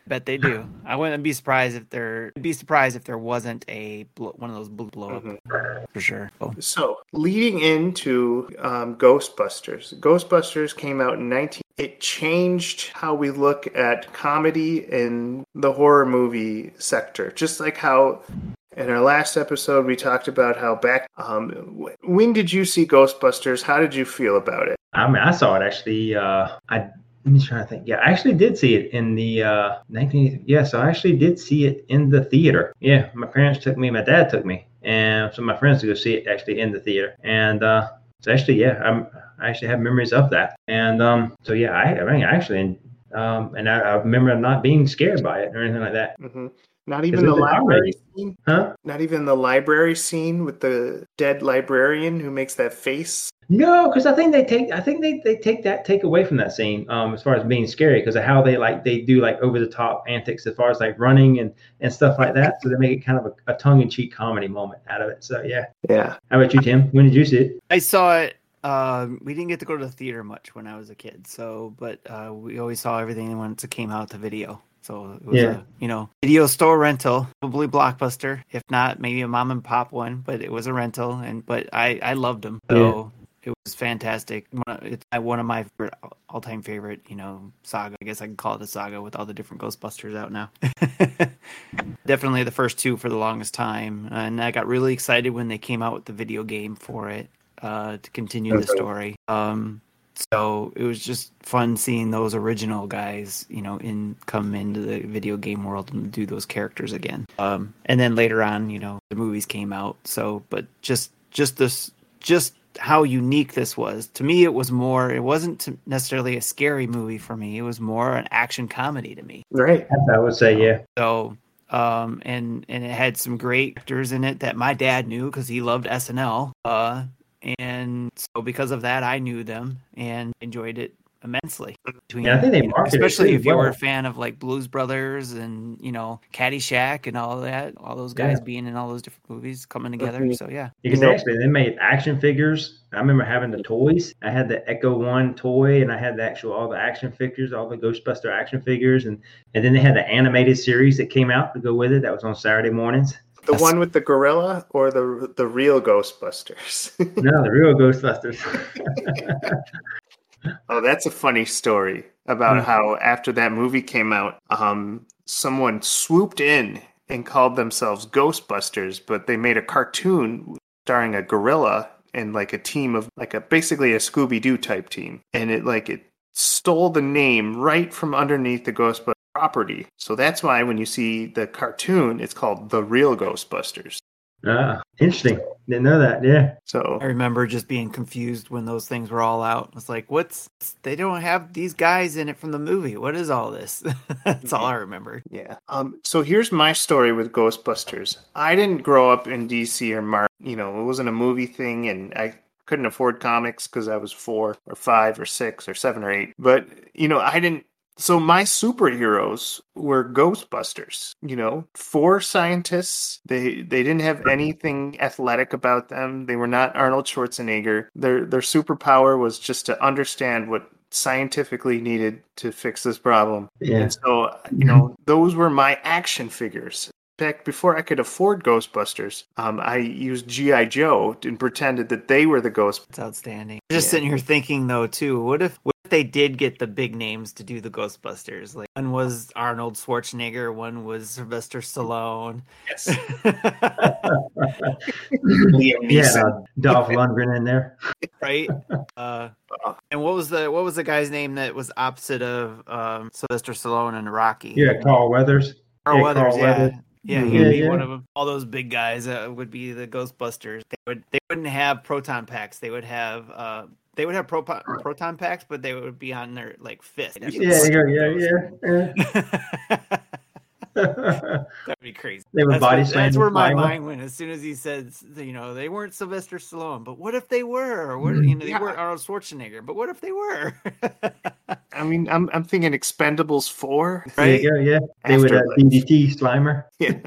Bet they do. I wouldn't be surprised if there be surprised if there wasn't a blo- one of those blow up mm-hmm. for sure. Oh. So leading into um, Ghostbusters, Ghostbusters came out in nineteen. nineteen- It changed how we look at comedy in the horror movie sector, just like how. In our last episode, we talked about how back. Um, when did you see Ghostbusters? How did you feel about it? I mean, I saw it actually. Uh, I, I'm just trying to think. Yeah, I actually did see it in the uh, nineteen. Yeah, so I actually did see it in the theater. Yeah, my parents took me. My dad took me, and some of my friends to go see it actually in the theater. And uh, so actually, yeah, I'm, I actually have memories of that. And um, so yeah, I, I mean, I actually, um, and I, I remember not being scared by it or anything like that. Mm-hmm. Not even the library scene? Huh? Not even the library scene with the dead librarian who makes that face? No, because I think they take I think they, they take that take away from that scene um, as far as being scary, because of how they like they do like over the top antics as far as like running and, and stuff like that. So they make it kind of a, a tongue in cheek comedy moment out of it. So yeah. Yeah. How about you, Tim? When did you see it? I saw it. Um, we didn't get to go to the theater much when I was a kid. So, but uh, we always saw everything once it came out the video. So it was yeah. a, you know, video store rental, probably Blockbuster. If not, maybe a mom and pop one, but it was a rental. And but I, I loved them. So yeah. It was fantastic. It's one of my favorite, all-time favorite, you know, saga. I guess I can call it a saga with all the different Ghostbusters out now. Definitely the first two for the longest time. And I got really excited when they came out with the video game for it uh, to continue okay. the story. Um So it was just fun seeing those original guys, you know, in come into the video game world and do those characters again. Um, and then later on, you know, the movies came out. So, but just just this, just how unique this was to me. It was more. It wasn't necessarily a scary movie for me. It was more an action comedy to me. Right, I would say, yeah. So. Um, and and it had some great actors in it that my dad knew because he loved S N L. Uh. And so because of that, I knew them and enjoyed it immensely. Between, yeah, I think they marketed know, especially it if well. you were a fan of like Blues Brothers and, you know, Caddyshack and all that, all those guys yeah. being in all those different movies coming together. Okay. So, yeah. Because you know, actually they made action figures. I remember having the toys. I had the Echo One toy and I had the actual, all the action figures, all the Ghostbuster action figures. And, and then they had the animated series that came out to go with it. That was on Saturday mornings. The That's... one with the gorilla or the the real Ghostbusters? No, the real Ghostbusters. Oh, that's a funny story about mm-hmm. how after that movie came out, um, someone swooped in and called themselves Ghostbusters, but they made a cartoon starring a gorilla and like a team of like a basically a Scooby-Doo type team, and it like it stole the name right from underneath the Ghostbusters property. So that's why when you see the cartoon, it's called The Real Ghostbusters. Ah, interesting. Didn't know that. Yeah. So I remember just being confused when those things were all out. It's like, what's they don't have these guys in it from the movie. What is all this? That's all I remember. Yeah. Um. So here's my story with Ghostbusters. I didn't grow up in D C or Marvel. You know, it wasn't a movie thing, and I couldn't afford comics because I was four or five or six or seven or eight. But you know, I didn't. So my superheroes were Ghostbusters, you know, four scientists. They they didn't have anything athletic about them. They were not Arnold Schwarzenegger. Their their superpower was just to understand what scientifically needed to fix this problem. Yeah. And so, you know, those were my action figures. In fact, before I could afford Ghostbusters, um, I used G I. Joe and pretended that they were the Ghostbusters. That's outstanding. I'm just yeah. sitting here thinking, though, too, what if... What they did get the big names to do the Ghostbusters. Like one was Arnold Schwarzenegger, one was Sylvester Stallone. Yes. Liam Neeson. Yeah, Dolph Lundgren in there. Right. Uh, and what was the what was the guy's name that was opposite of um, Sylvester Stallone and Rocky? Yeah, Carl Weathers. Carl yeah, Weathers, Carl yeah. Weathers. Yeah, he'd yeah, be yeah. one of them. All those big guys uh, would be the Ghostbusters. They would they wouldn't have proton packs. They would have uh, They would have pro- proton packs, but they would be on their like fist. Yeah, yeah, yeah, yeah. That'd be crazy. They were that's body what, That's where my mind went as soon as he said, you know, they weren't Sylvester Stallone, but what if they were? Or what, you know, they yeah. weren't Arnold Schwarzenegger, but what if they were? I mean, I'm I'm thinking Expendables four, right? Yeah, yeah. They would have D D T Slimer. Yeah.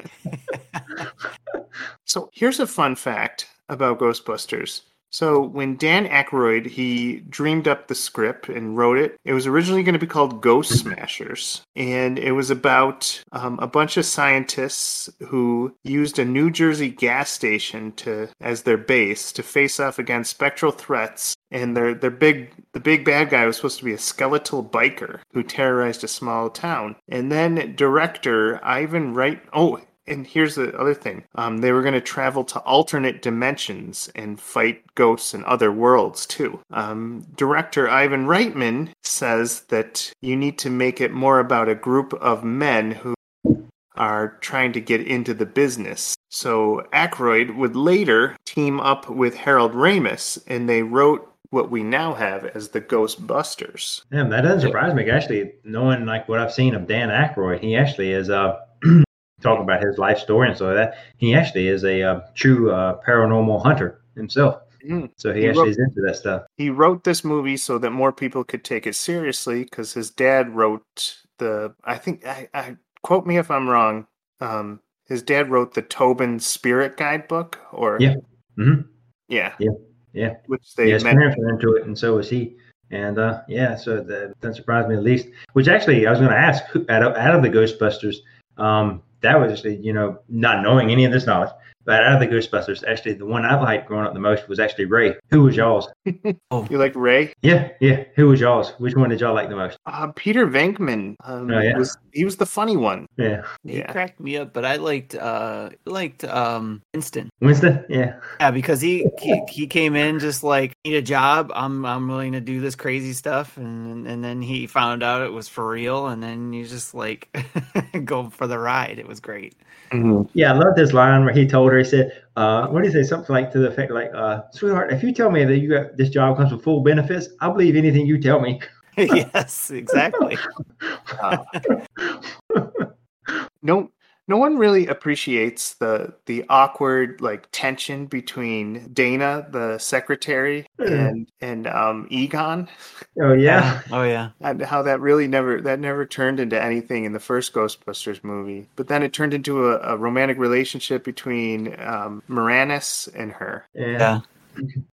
So here's a fun fact about Ghostbusters. So when Dan Aykroyd, he dreamed up the script and wrote it, it was originally going to be called Ghost Smashers. And it was about um, a bunch of scientists who used a New Jersey gas station to as their base to face off against spectral threats. And their, their big the big bad guy was supposed to be a skeletal biker who terrorized a small town. And then director Ivan Reitman... Oh, and here's the other thing. Um, they were going to travel to alternate dimensions and fight ghosts in other worlds, too. Um, director Ivan Reitman says that you need to make it more about a group of men who are trying to get into the business. So Aykroyd would later team up with Harold Ramis, and they wrote what we now have as the Ghostbusters. Damn, that doesn't surprise me. Actually, knowing like what I've seen of Dan Aykroyd, he actually is... Uh... talk about his life story, and so that he actually is a uh, true uh, paranormal hunter himself. Mm. So he, he actually wrote, is into that stuff. He wrote this movie so that more people could take it seriously because his dad wrote the. I think I, I quote me if I'm wrong. Um, his dad wrote the Tobin Spirit Guidebook, or yeah, mm-hmm. yeah, yeah, yeah. Which they yeah, meant into it, and so was he. And uh, yeah, so that, that surprised me at least. Which actually, I was going to ask, who, out of out of the Ghostbusters. Um, That was actually, you know, not knowing any of this knowledge. But out of the Ghostbusters, actually, the one I liked growing up the most was actually Ray. Who was y'all's? Oh, you like Ray? Yeah, yeah. Who was y'all's? Which one did y'all like the most? Uh, Peter Venkman. Um, oh, yeah. was, he was the funny one. Yeah. He yeah. cracked me up, but I liked uh, liked um, Winston. Winston? Yeah. Yeah, because he, he he came in just like, need a job. I'm I'm willing to do this crazy stuff. And, and then he found out it was for real. And then you just like go for the ride. It was great. Mm-hmm. Yeah, I love this line where he told her, he said, uh, what do you say, something like to the effect like, uh, sweetheart, if you tell me that you got this job comes with full benefits, I'll believe anything you tell me. Yes, exactly. uh, no no one really appreciates the the awkward like tension between Dana, the secretary, mm. and and um, Egon. Oh yeah. Uh, oh yeah. And how that really never that never turned into anything in the first Ghostbusters movie, but then it turned into a, a romantic relationship between um, Moranis and her. Yeah. yeah.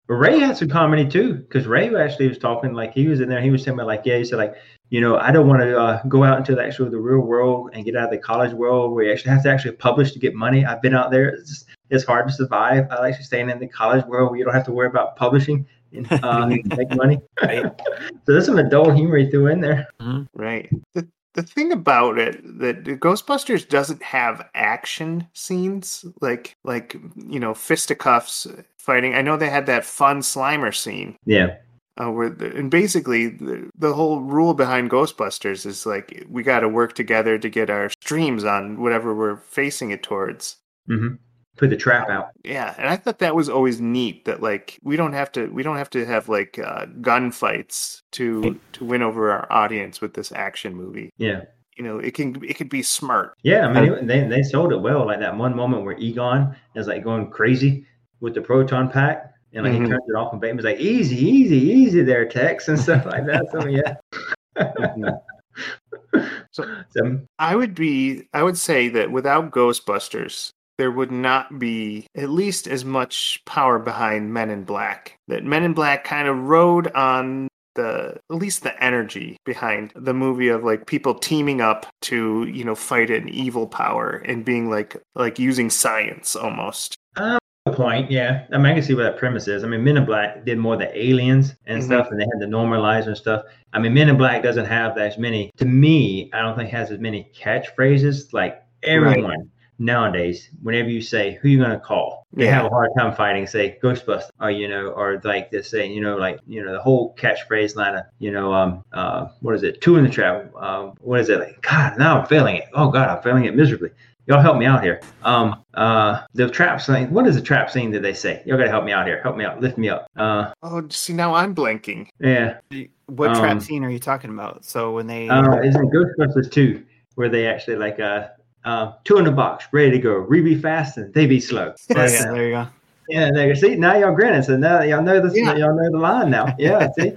Ray had some comedy too, because Ray actually was talking like he was in there. He was saying like, yeah, he said like, you know, I don't want to uh, go out into the actual the real world and get out of the college world where you actually have to actually publish to get money. I've been out there. It's, just, it's hard to survive. I like staying in the college world where you don't have to worry about publishing and uh, make money. Right? So there's some adult humor through in there. Mm-hmm. Right. The, the thing about it that Ghostbusters doesn't have action scenes like, like, you know, fisticuffs fighting. I know they had that fun Slimer scene. Yeah. Uh, where the, and basically, the, the whole rule behind Ghostbusters is like, we got to work together to get our streams on whatever we're facing it towards. Mm-hmm. Put the trap out. Yeah, and I thought that was always neat that like we don't have to we don't have to have like uh, gunfights to to win over our audience with this action movie. Yeah. You know, it can it could be smart. Yeah, I mean, they they sold it well. Like that one moment where Egon is like going crazy with the proton pack. And like mm-hmm. he turns it off and Bateman's like, easy, easy, easy there, Tex, and stuff like that. So yeah. so, so I would be I would say that without Ghostbusters, there would not be at least as much power behind Men in Black. That Men in Black kind of rode on the at least the energy behind the movie of like people teaming up to, you know, fight an evil power and being like like using science almost. Um point yeah I mean I can see what that premise is. I mean Men in Black did more than aliens and mm-hmm. stuff, and they had the normalizer and stuff. I mean Men in Black doesn't have as many, to me, I don't think has as many catchphrases. Like everyone right. nowadays, whenever you say who you gonna call, they yeah. have a hard time fighting say Ghostbusters, or you know, or like this saying, you know, like, you know, the whole catchphrase line of, you know, um uh what is it, two in the trap, um uh, what is it, like God, now I'm failing it, oh God, I'm failing it miserably. Y'all help me out here. Um, uh, the trap scene. What is the trap scene that they say? Y'all gotta help me out here. Help me out. Lift me up. Uh, oh, see, now I'm blanking. Yeah. What um, trap scene are you talking about? So when they. Uh, it's in Ghostbusters two, where they actually like uh, uh, two in the box, ready to go. We be fast and they be slow. Oh, yeah, there you go. Yeah, there you see. Now y'all grinning. So now y'all know this. Yeah. Y'all know the line now. Yeah. See,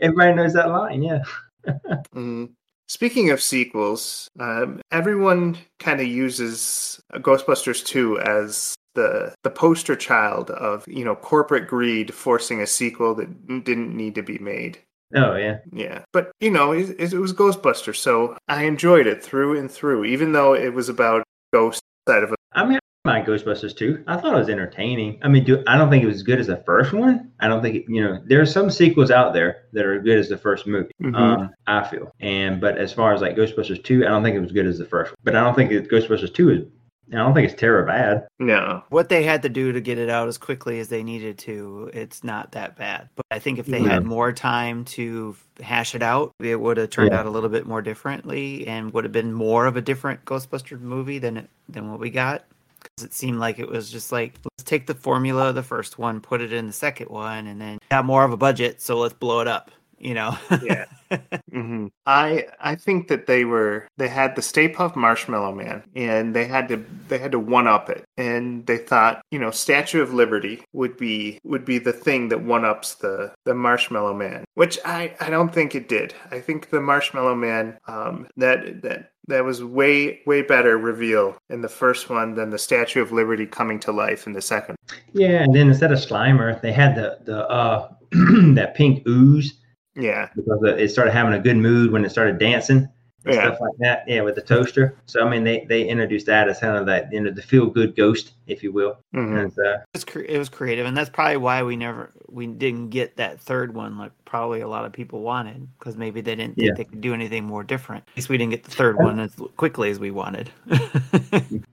everybody knows that line. Yeah. mm. Speaking of sequels, um, everyone kind of uses Ghostbusters two as the the poster child of, you know, corporate greed forcing a sequel that didn't need to be made. Oh, yeah. Yeah. But, you know, it, it was Ghostbusters, so I enjoyed it through and through, even though it was about ghosts side of a... I mean, I didn't mind Ghostbusters two. I thought it was entertaining. I mean, do, I don't think it was as good as the first one. I don't think, it, you know, there are some sequels out there that are as good as the first movie, mm-hmm. um, I feel. And, but as far as like Ghostbusters two, I don't think it was as good as the first one. But I don't think it, Ghostbusters two is, I don't think it's terrible bad. No. What they had to do to get it out as quickly as they needed to, it's not that bad. But I think if they yeah. had more time to hash it out, it would have turned yeah. out a little bit more differently and would have been more of a different Ghostbusters movie than than what we got. Because it seemed like it was just like, let's take the formula of the first one, put it in the second one, and then got more of a budget, so let's blow it up, you know? yeah. Mm-hmm. I I think that they were, they had the Stay Puft Marshmallow Man, and they had to they had to one-up it. And they thought, you know, Statue of Liberty would be would be the thing that one-ups the, the Marshmallow Man, which I, I don't think it did. I think the Marshmallow Man, um, that that... that was way, way better reveal in the first one than the Statue of Liberty coming to life in the second. Yeah, and then instead of Slimer, they had the the uh, that pink ooze. Yeah, because it started having a good mood when it started dancing and yeah. stuff like that. Yeah, with the toaster. So I mean, they, they introduced that as kind of that, you know, the feel good ghost, if you will. Mm-hmm. And so, it was cre- it was creative, and that's probably why we never we didn't get that third one like probably a lot of people wanted, because maybe they didn't think yeah. they could do anything more different. At least we didn't get the third one as quickly as we wanted.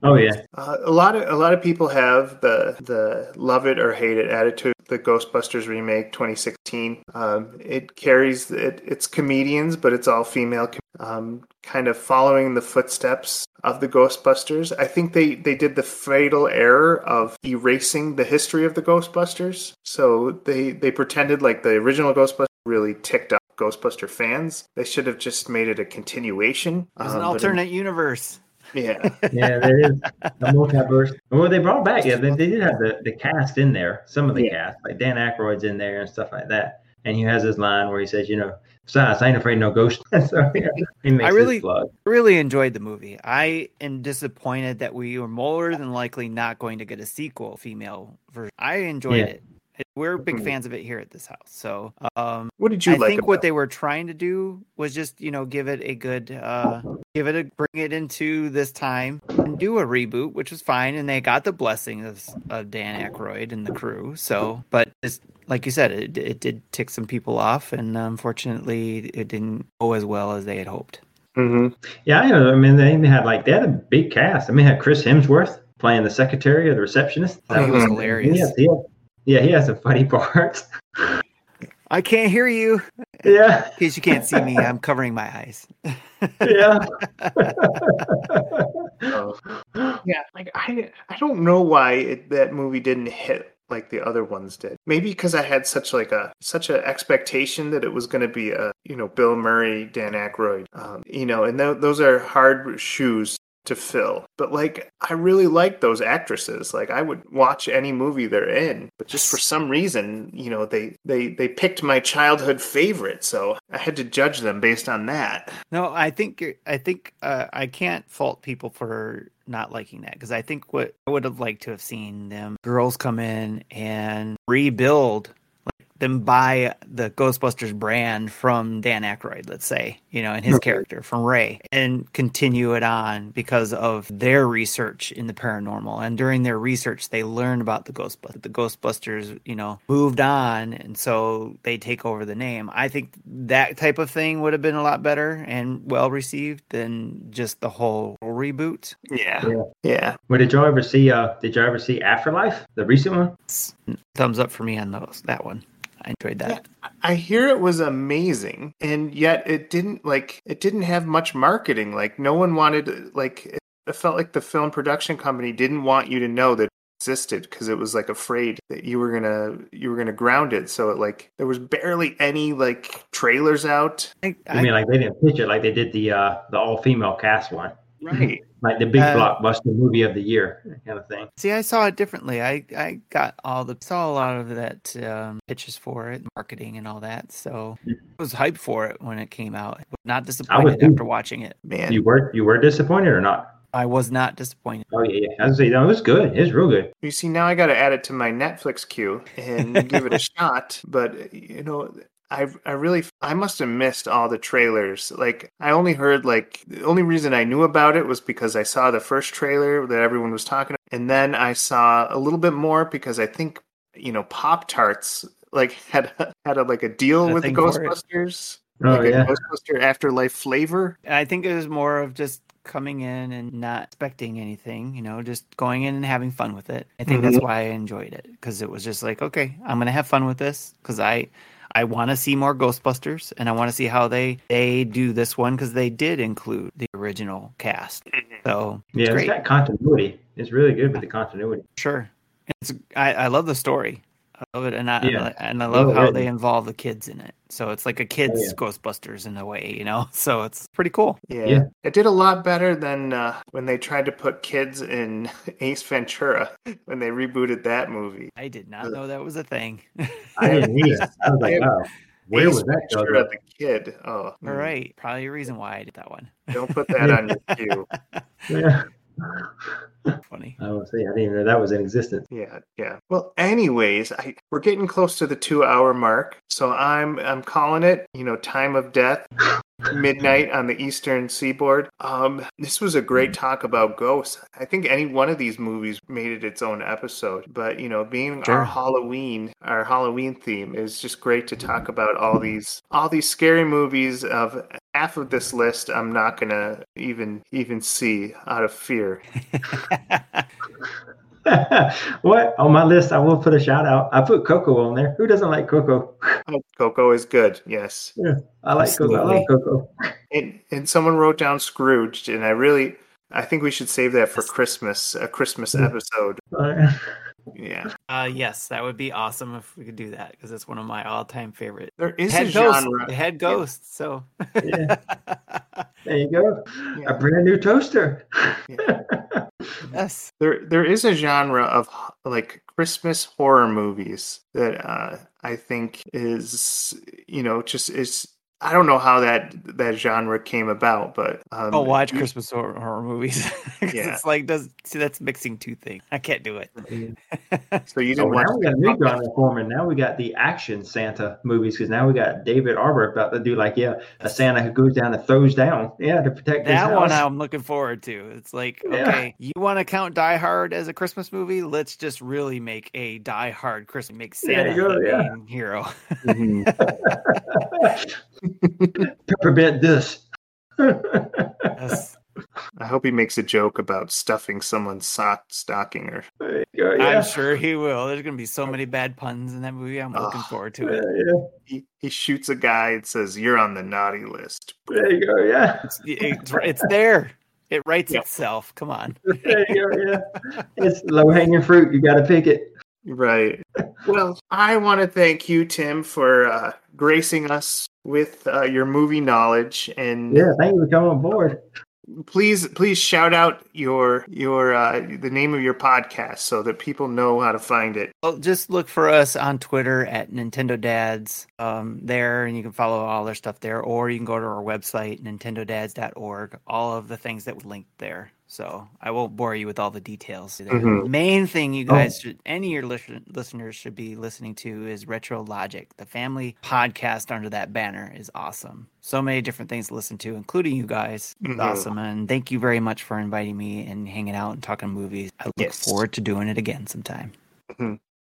oh yeah, uh, a lot of a lot of people have the the love it or hate it attitude. The Ghostbusters remake twenty sixteen, um, it carries it, it's comedians, but it's all female. Um, kind of following the footsteps of the Ghostbusters. I think they, they did the fatal error of erasing the history of the Ghostbusters. So they, they pretended like the original Ghostbusters really ticked off Ghostbuster fans. They should have just made it a continuation. It was um, an alternate it, universe. Yeah. yeah, there is the multiverse. Well, they brought back, yeah, they, they did have the, the cast in there, some of the yeah. cast, like Dan Aykroyd's in there and stuff like that. And he has this line where he says, you know, besides, I ain't afraid of no ghost. so, yeah, he makes I really, really enjoyed the movie. I am disappointed that we were more than likely not going to get a sequel, female version. I enjoyed yeah. it. We're big fans of it here at this house. So um, what did you I like think about? What they were trying to do was just, you know, give it a good, uh, give it a, bring it into this time and do a reboot, which was fine. And they got the blessing of, of Dan Aykroyd and the crew. So, but it's, like you said, it, it did tick some people off. And unfortunately, it didn't go as well as they had hoped. Mm-hmm. Yeah, I mean, they had like, they had a big cast. I mean, they had Chris Hemsworth playing the secretary or the receptionist. That mm-hmm. was hilarious. Yeah, yeah. Yeah, he has some funny parts. I can't hear you. Yeah. In case you can't see me, I'm covering my eyes. Yeah. Yeah. Like I, I don't know why it, that movie didn't hit like the other ones did. Maybe because I had such like a such an expectation that it was going to be a you know Bill Murray, Dan Aykroyd, um, you know, and th- those are hard shoes to fill. But like I really like those actresses. Like I would watch any movie they're in, but just for some reason, you know, they they they picked my childhood favorite, so I had to judge them based on that. No, I think you're, I think uh, I can't fault people for not liking that, because I think what I would have liked to have seen them girls come in and rebuild them by the Ghostbusters brand from Dan Aykroyd, let's say, you know, and his character from Ray, and continue it on because of their research in the paranormal. And during their research, they learned about the Ghostbusters. The Ghostbusters, you know, moved on, and so they take over the name. I think that type of thing would have been a lot better and well received than just the whole reboot. Yeah, yeah. yeah. Well, did y'all ever see? Uh, did y'all ever see Afterlife, the recent one? Thumbs up for me on those. That one. I enjoyed that. Yeah, I hear it was amazing, and yet it didn't like it didn't have much marketing. Like no one wanted like it felt like the film production company didn't want you to know that it existed, because it was like afraid that you were gonna you were gonna ground it. So it like there was barely any like trailers out. I, I, I mean, like they didn't pitch it like they did the uh, the all female cast one, right? Like the big uh, blockbuster movie of the year kind of thing. See, I saw it differently. I, I got all the saw a lot of that um, pitches for it, marketing and all that. So I was hyped for it when it came out. Not disappointed after watching it. Man, you were you were disappointed or not? I was not disappointed. Oh yeah, yeah. I was saying, no, it was good. It was real good. You see, now I got to add it to my Netflix queue and give it a shot. But you know. I I really I must have missed all the trailers. Like I only heard like the only reason I knew about it was because I saw the first trailer that everyone was talking about, and then I saw a little bit more because I think you know Pop-Tarts like had a, had a, like a deal with the Ghostbusters, like oh, yeah. a Ghostbuster Afterlife flavor. I think it was more of just coming in and not expecting anything, you know, just going in and having fun with it. I think mm-hmm. that's why I enjoyed it, because it was just like, okay, I'm gonna have fun with this because I. I want to see more Ghostbusters, and I want to see how they, they do this one, because they did include the original cast. So yeah, it's, it's got continuity. It's really good with the continuity. Sure, it's I, I love the story. I love it, and I yeah. and I love how they involve the kids in it. So it's like a kids' oh, yeah. Ghostbusters in a way, you know. So it's pretty cool. Yeah, yeah. It did a lot better than uh, when they tried to put kids in Ace Ventura when they rebooted that movie. I did not know that was a thing. I didn't either. I was like, oh, where Ace was that? Ventura the kid. Oh, all right. Probably a reason why I did that one. Don't put that on your queue. Yeah. Funny. I would say I didn't even know that was in existence. Yeah, yeah. Well, anyways, I, we're getting close to the two-hour mark, so I'm I'm calling it. You know, time of death, midnight on the Eastern Seaboard. Um, this was a great talk about ghosts. I think any one of these movies made it its own episode, but you know, being sure. our Halloween, our Halloween theme is just great to talk about all these all these scary movies of. Half of this list I'm not going to even even see out of fear. What? On my list, I will put a shout out. I put Coco on there. Who doesn't like Coco? Oh, Coco is good, yes. Yeah, I like Absolutely. Coco. I like Coco. And, and someone wrote down Scrooged, and I really, I think we should save that for Christmas, a Christmas episode. Yeah. Uh, yes, that would be awesome if we could do that, because it's one of my all-time favorite. There is head a ghost, genre. Head ghost, yeah. So. Yeah. There you go. Yeah. A brand new toaster. Yeah. Yes. There, there is a genre of like Christmas horror movies that uh, I think is, you know, just is I don't know how that that genre came about, but um, I'll watch you, Christmas horror, horror movies. Yeah, it's like does see that's mixing two things. I can't do it. So you don't so watch. Now we got a new John Foreman. Now we got the action Santa movies because now we got David Arbor about to do like yeah a Santa who goes down and throws down yeah to protect that his house. One. I'm looking forward to. It's like yeah. okay, you want to count Die Hard as a Christmas movie? Let's just really make a Die Hard Christmas. Make Santa yeah, the yeah. main hero. Mm-hmm. Peppermint this. Yes. I hope he makes a joke about stuffing someone's sock stocking. Or there you go, yeah. I'm sure he will. There's going to be so many bad puns in that movie. I'm oh, looking forward to it. Yeah, yeah. He, he shoots a guy and says, "You're on the naughty list." There you go. Yeah, it's, it, it's there. It writes yeah. itself. Come on. There you go. Yeah, it's low hanging fruit. You got to pick it. Right. Well, I want to thank you, Tim, for uh, gracing us with uh, your movie knowledge. And yeah, thank you for coming on board. Please, please shout out your your uh, the name of your podcast so that people know how to find it. Well, just look for us on Twitter at Nintendo Dads um, there, and you can follow all their stuff there, or you can go to our website nintendo dads dot org. All of the things that we linked there. So I won't bore you with all the details. Mm-hmm. The main thing you guys, oh. should, any of your listen, listeners should be listening to is RetroLogic. The family podcast under that banner is awesome. So many different things to listen to, including you guys. It's mm-hmm. awesome. And thank you very much for inviting me and hanging out and talking movies. I look yes. forward to doing it again sometime. Mm-hmm.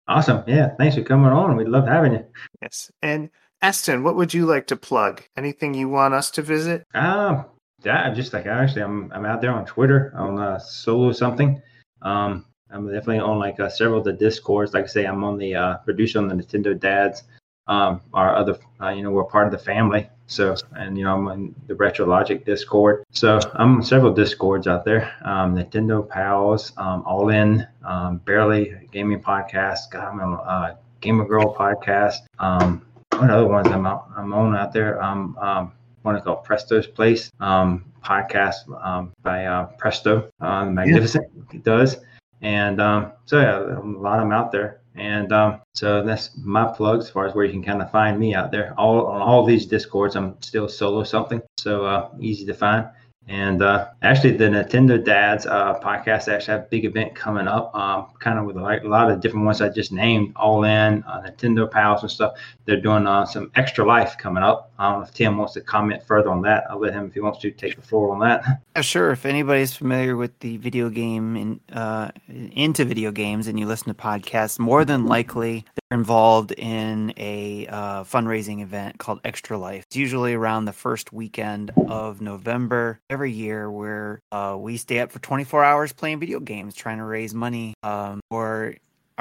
Awesome. Yeah. Thanks for coming on. We love having you. Yes. And Aston, what would you like to plug? Anything you want us to visit? Um. Yeah, I'm just like actually, I'm I'm out there on Twitter on uh, solo something. Um, I'm definitely on like uh, several of the Discords. Like I say, I'm on the uh, producer on the Nintendo Dads. Um, our other, uh, you know, we're part of the family. So, and you know, I'm on the RetroLogic Discord. So I'm on several Discords out there. Um, Nintendo Pals, um, All In, um, Barely Gaming Podcast. God, I'm on uh, Gamer Girl Podcast. Um, what other ones I'm out, I'm on out there. Um. um One is called Presto's Place, um, podcast um, by uh, Presto, uh, Magnificent, yeah. It does. And um, so, yeah, a lot of them out there. And um, so that's my plug as far as where you can kind of find me out there. All on all these Discords, I'm still solo something, so uh, easy to find. And uh, actually, the Nintendo Dads uh, podcast actually have a big event coming up, um, kind of with a lot of different ones I just named, All In, uh, Nintendo Pals and stuff. They're doing uh, some Extra Life coming up. I don't know if Tim wants to comment further on that. I'll let him, if he wants to, take the floor on that. Sure. If anybody's familiar with the video game and in, uh, into video games and you listen to podcasts, more than likely they're involved in a uh, fundraising event called Extra Life. It's usually around the first weekend of November every year where uh, we stay up for twenty-four hours playing video games, trying to raise money um, for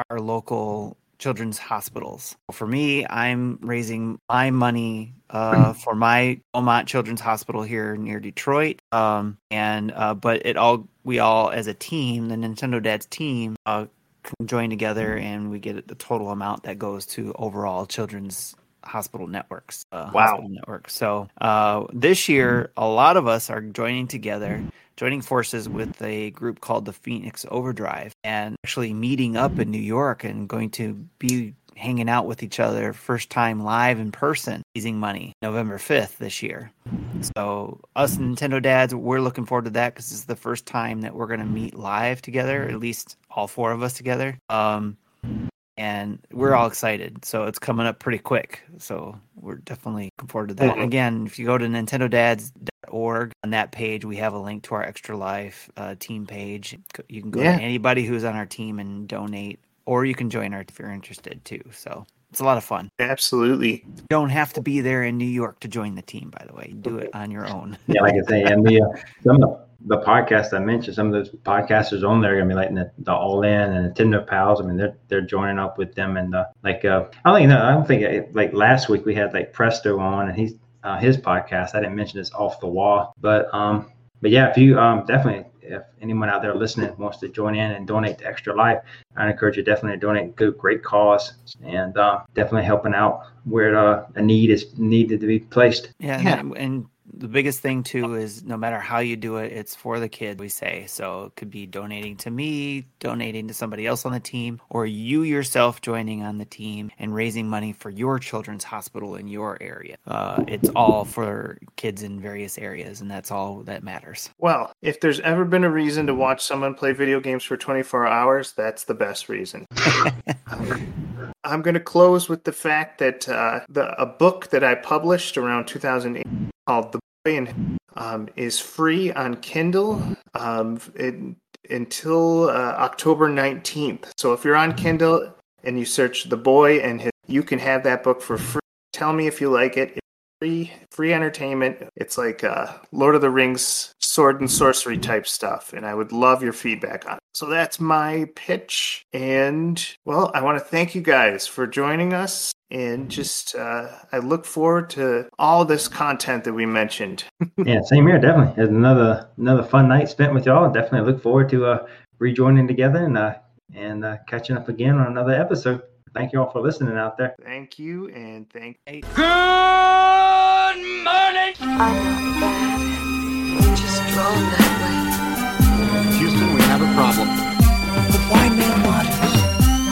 our local children's hospitals. For me, I'm raising my money uh, for my Beaumont Children's Hospital here near Detroit. Um, and uh, but it all we all as a team, the Nintendo Dads team, uh, join together and we get the total amount that goes to overall children's hospital networks. Uh, wow. Hospital network. So uh, this year, a lot of us are joining together. Joining forces with a group called the Phoenix Overdrive and actually meeting up in New York and going to be hanging out with each other first time live in person, raising money November fifth this year. So us Nintendo Dads, we're looking forward to that because it's the first time that we're going to meet live together, at least all four of us together. Um, and we're all excited. So it's coming up pretty quick. So we're definitely looking forward to that. And again, if you go to Nintendo Dads, org on that page we have a link to our Extra Life uh team page. You can go yeah. to anybody who's on our team and donate, or you can join our if you're interested too. So it's a lot of fun. Absolutely. You don't have to be there in New York to join the team, by the way. You do it on your own. Yeah, like I say, and the uh, some of the podcasts I mentioned, some of those podcasters on there are gonna be like the, the All In and Nintendo Pals. I mean, they're they're joining up with them, and uh, like uh, I don't even know. I don't think it, like last week we had like Presto on, and he's. Uh, his podcast. I didn't mention this off the wall, but um, but yeah, if you um definitely if anyone out there listening wants to join in and donate to Extra Life, I encourage you definitely to donate. Good, great cause, and uh, definitely helping out where uh, a need is needed to be placed. Yeah, yeah. and. and- the biggest thing too is no matter how you do it, it's for the kid, we say. So it could be donating to me, donating to somebody else on the team, or you yourself joining on the team and raising money for your children's hospital in your area. Uh, it's all for kids in various areas, and that's all that matters. Well, if there's ever been a reason to watch someone play video games for twenty-four hours, that's the best reason. I'm going to close with the fact that uh, the a book that I published around two thousand eight called The Boy and Him um, is free on Kindle um, it, until uh, October nineteenth. So if you're on Kindle and you search The Boy and Him, you can have that book for free. Tell me if you like it. It's free, free entertainment. It's like uh, Lord of the Rings sword and sorcery type stuff, and I would love your feedback on it. So that's my pitch, and well, I want to thank you guys for joining us, and just uh, I look forward to all this content that we mentioned. Yeah, same here, definitely. It's another another fun night spent with y'all. Definitely look forward to uh, rejoining together and uh, and uh, catching up again on another episode. Thank you all for listening out there. Thank you, and thank you. Good morning! I know. Just drawn that way. Houston, we have a problem. But why man matters?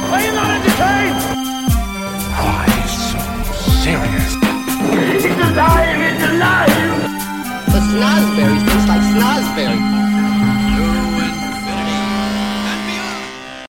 Are you not entertained? Why so serious? It's alive! It's alive! It's not very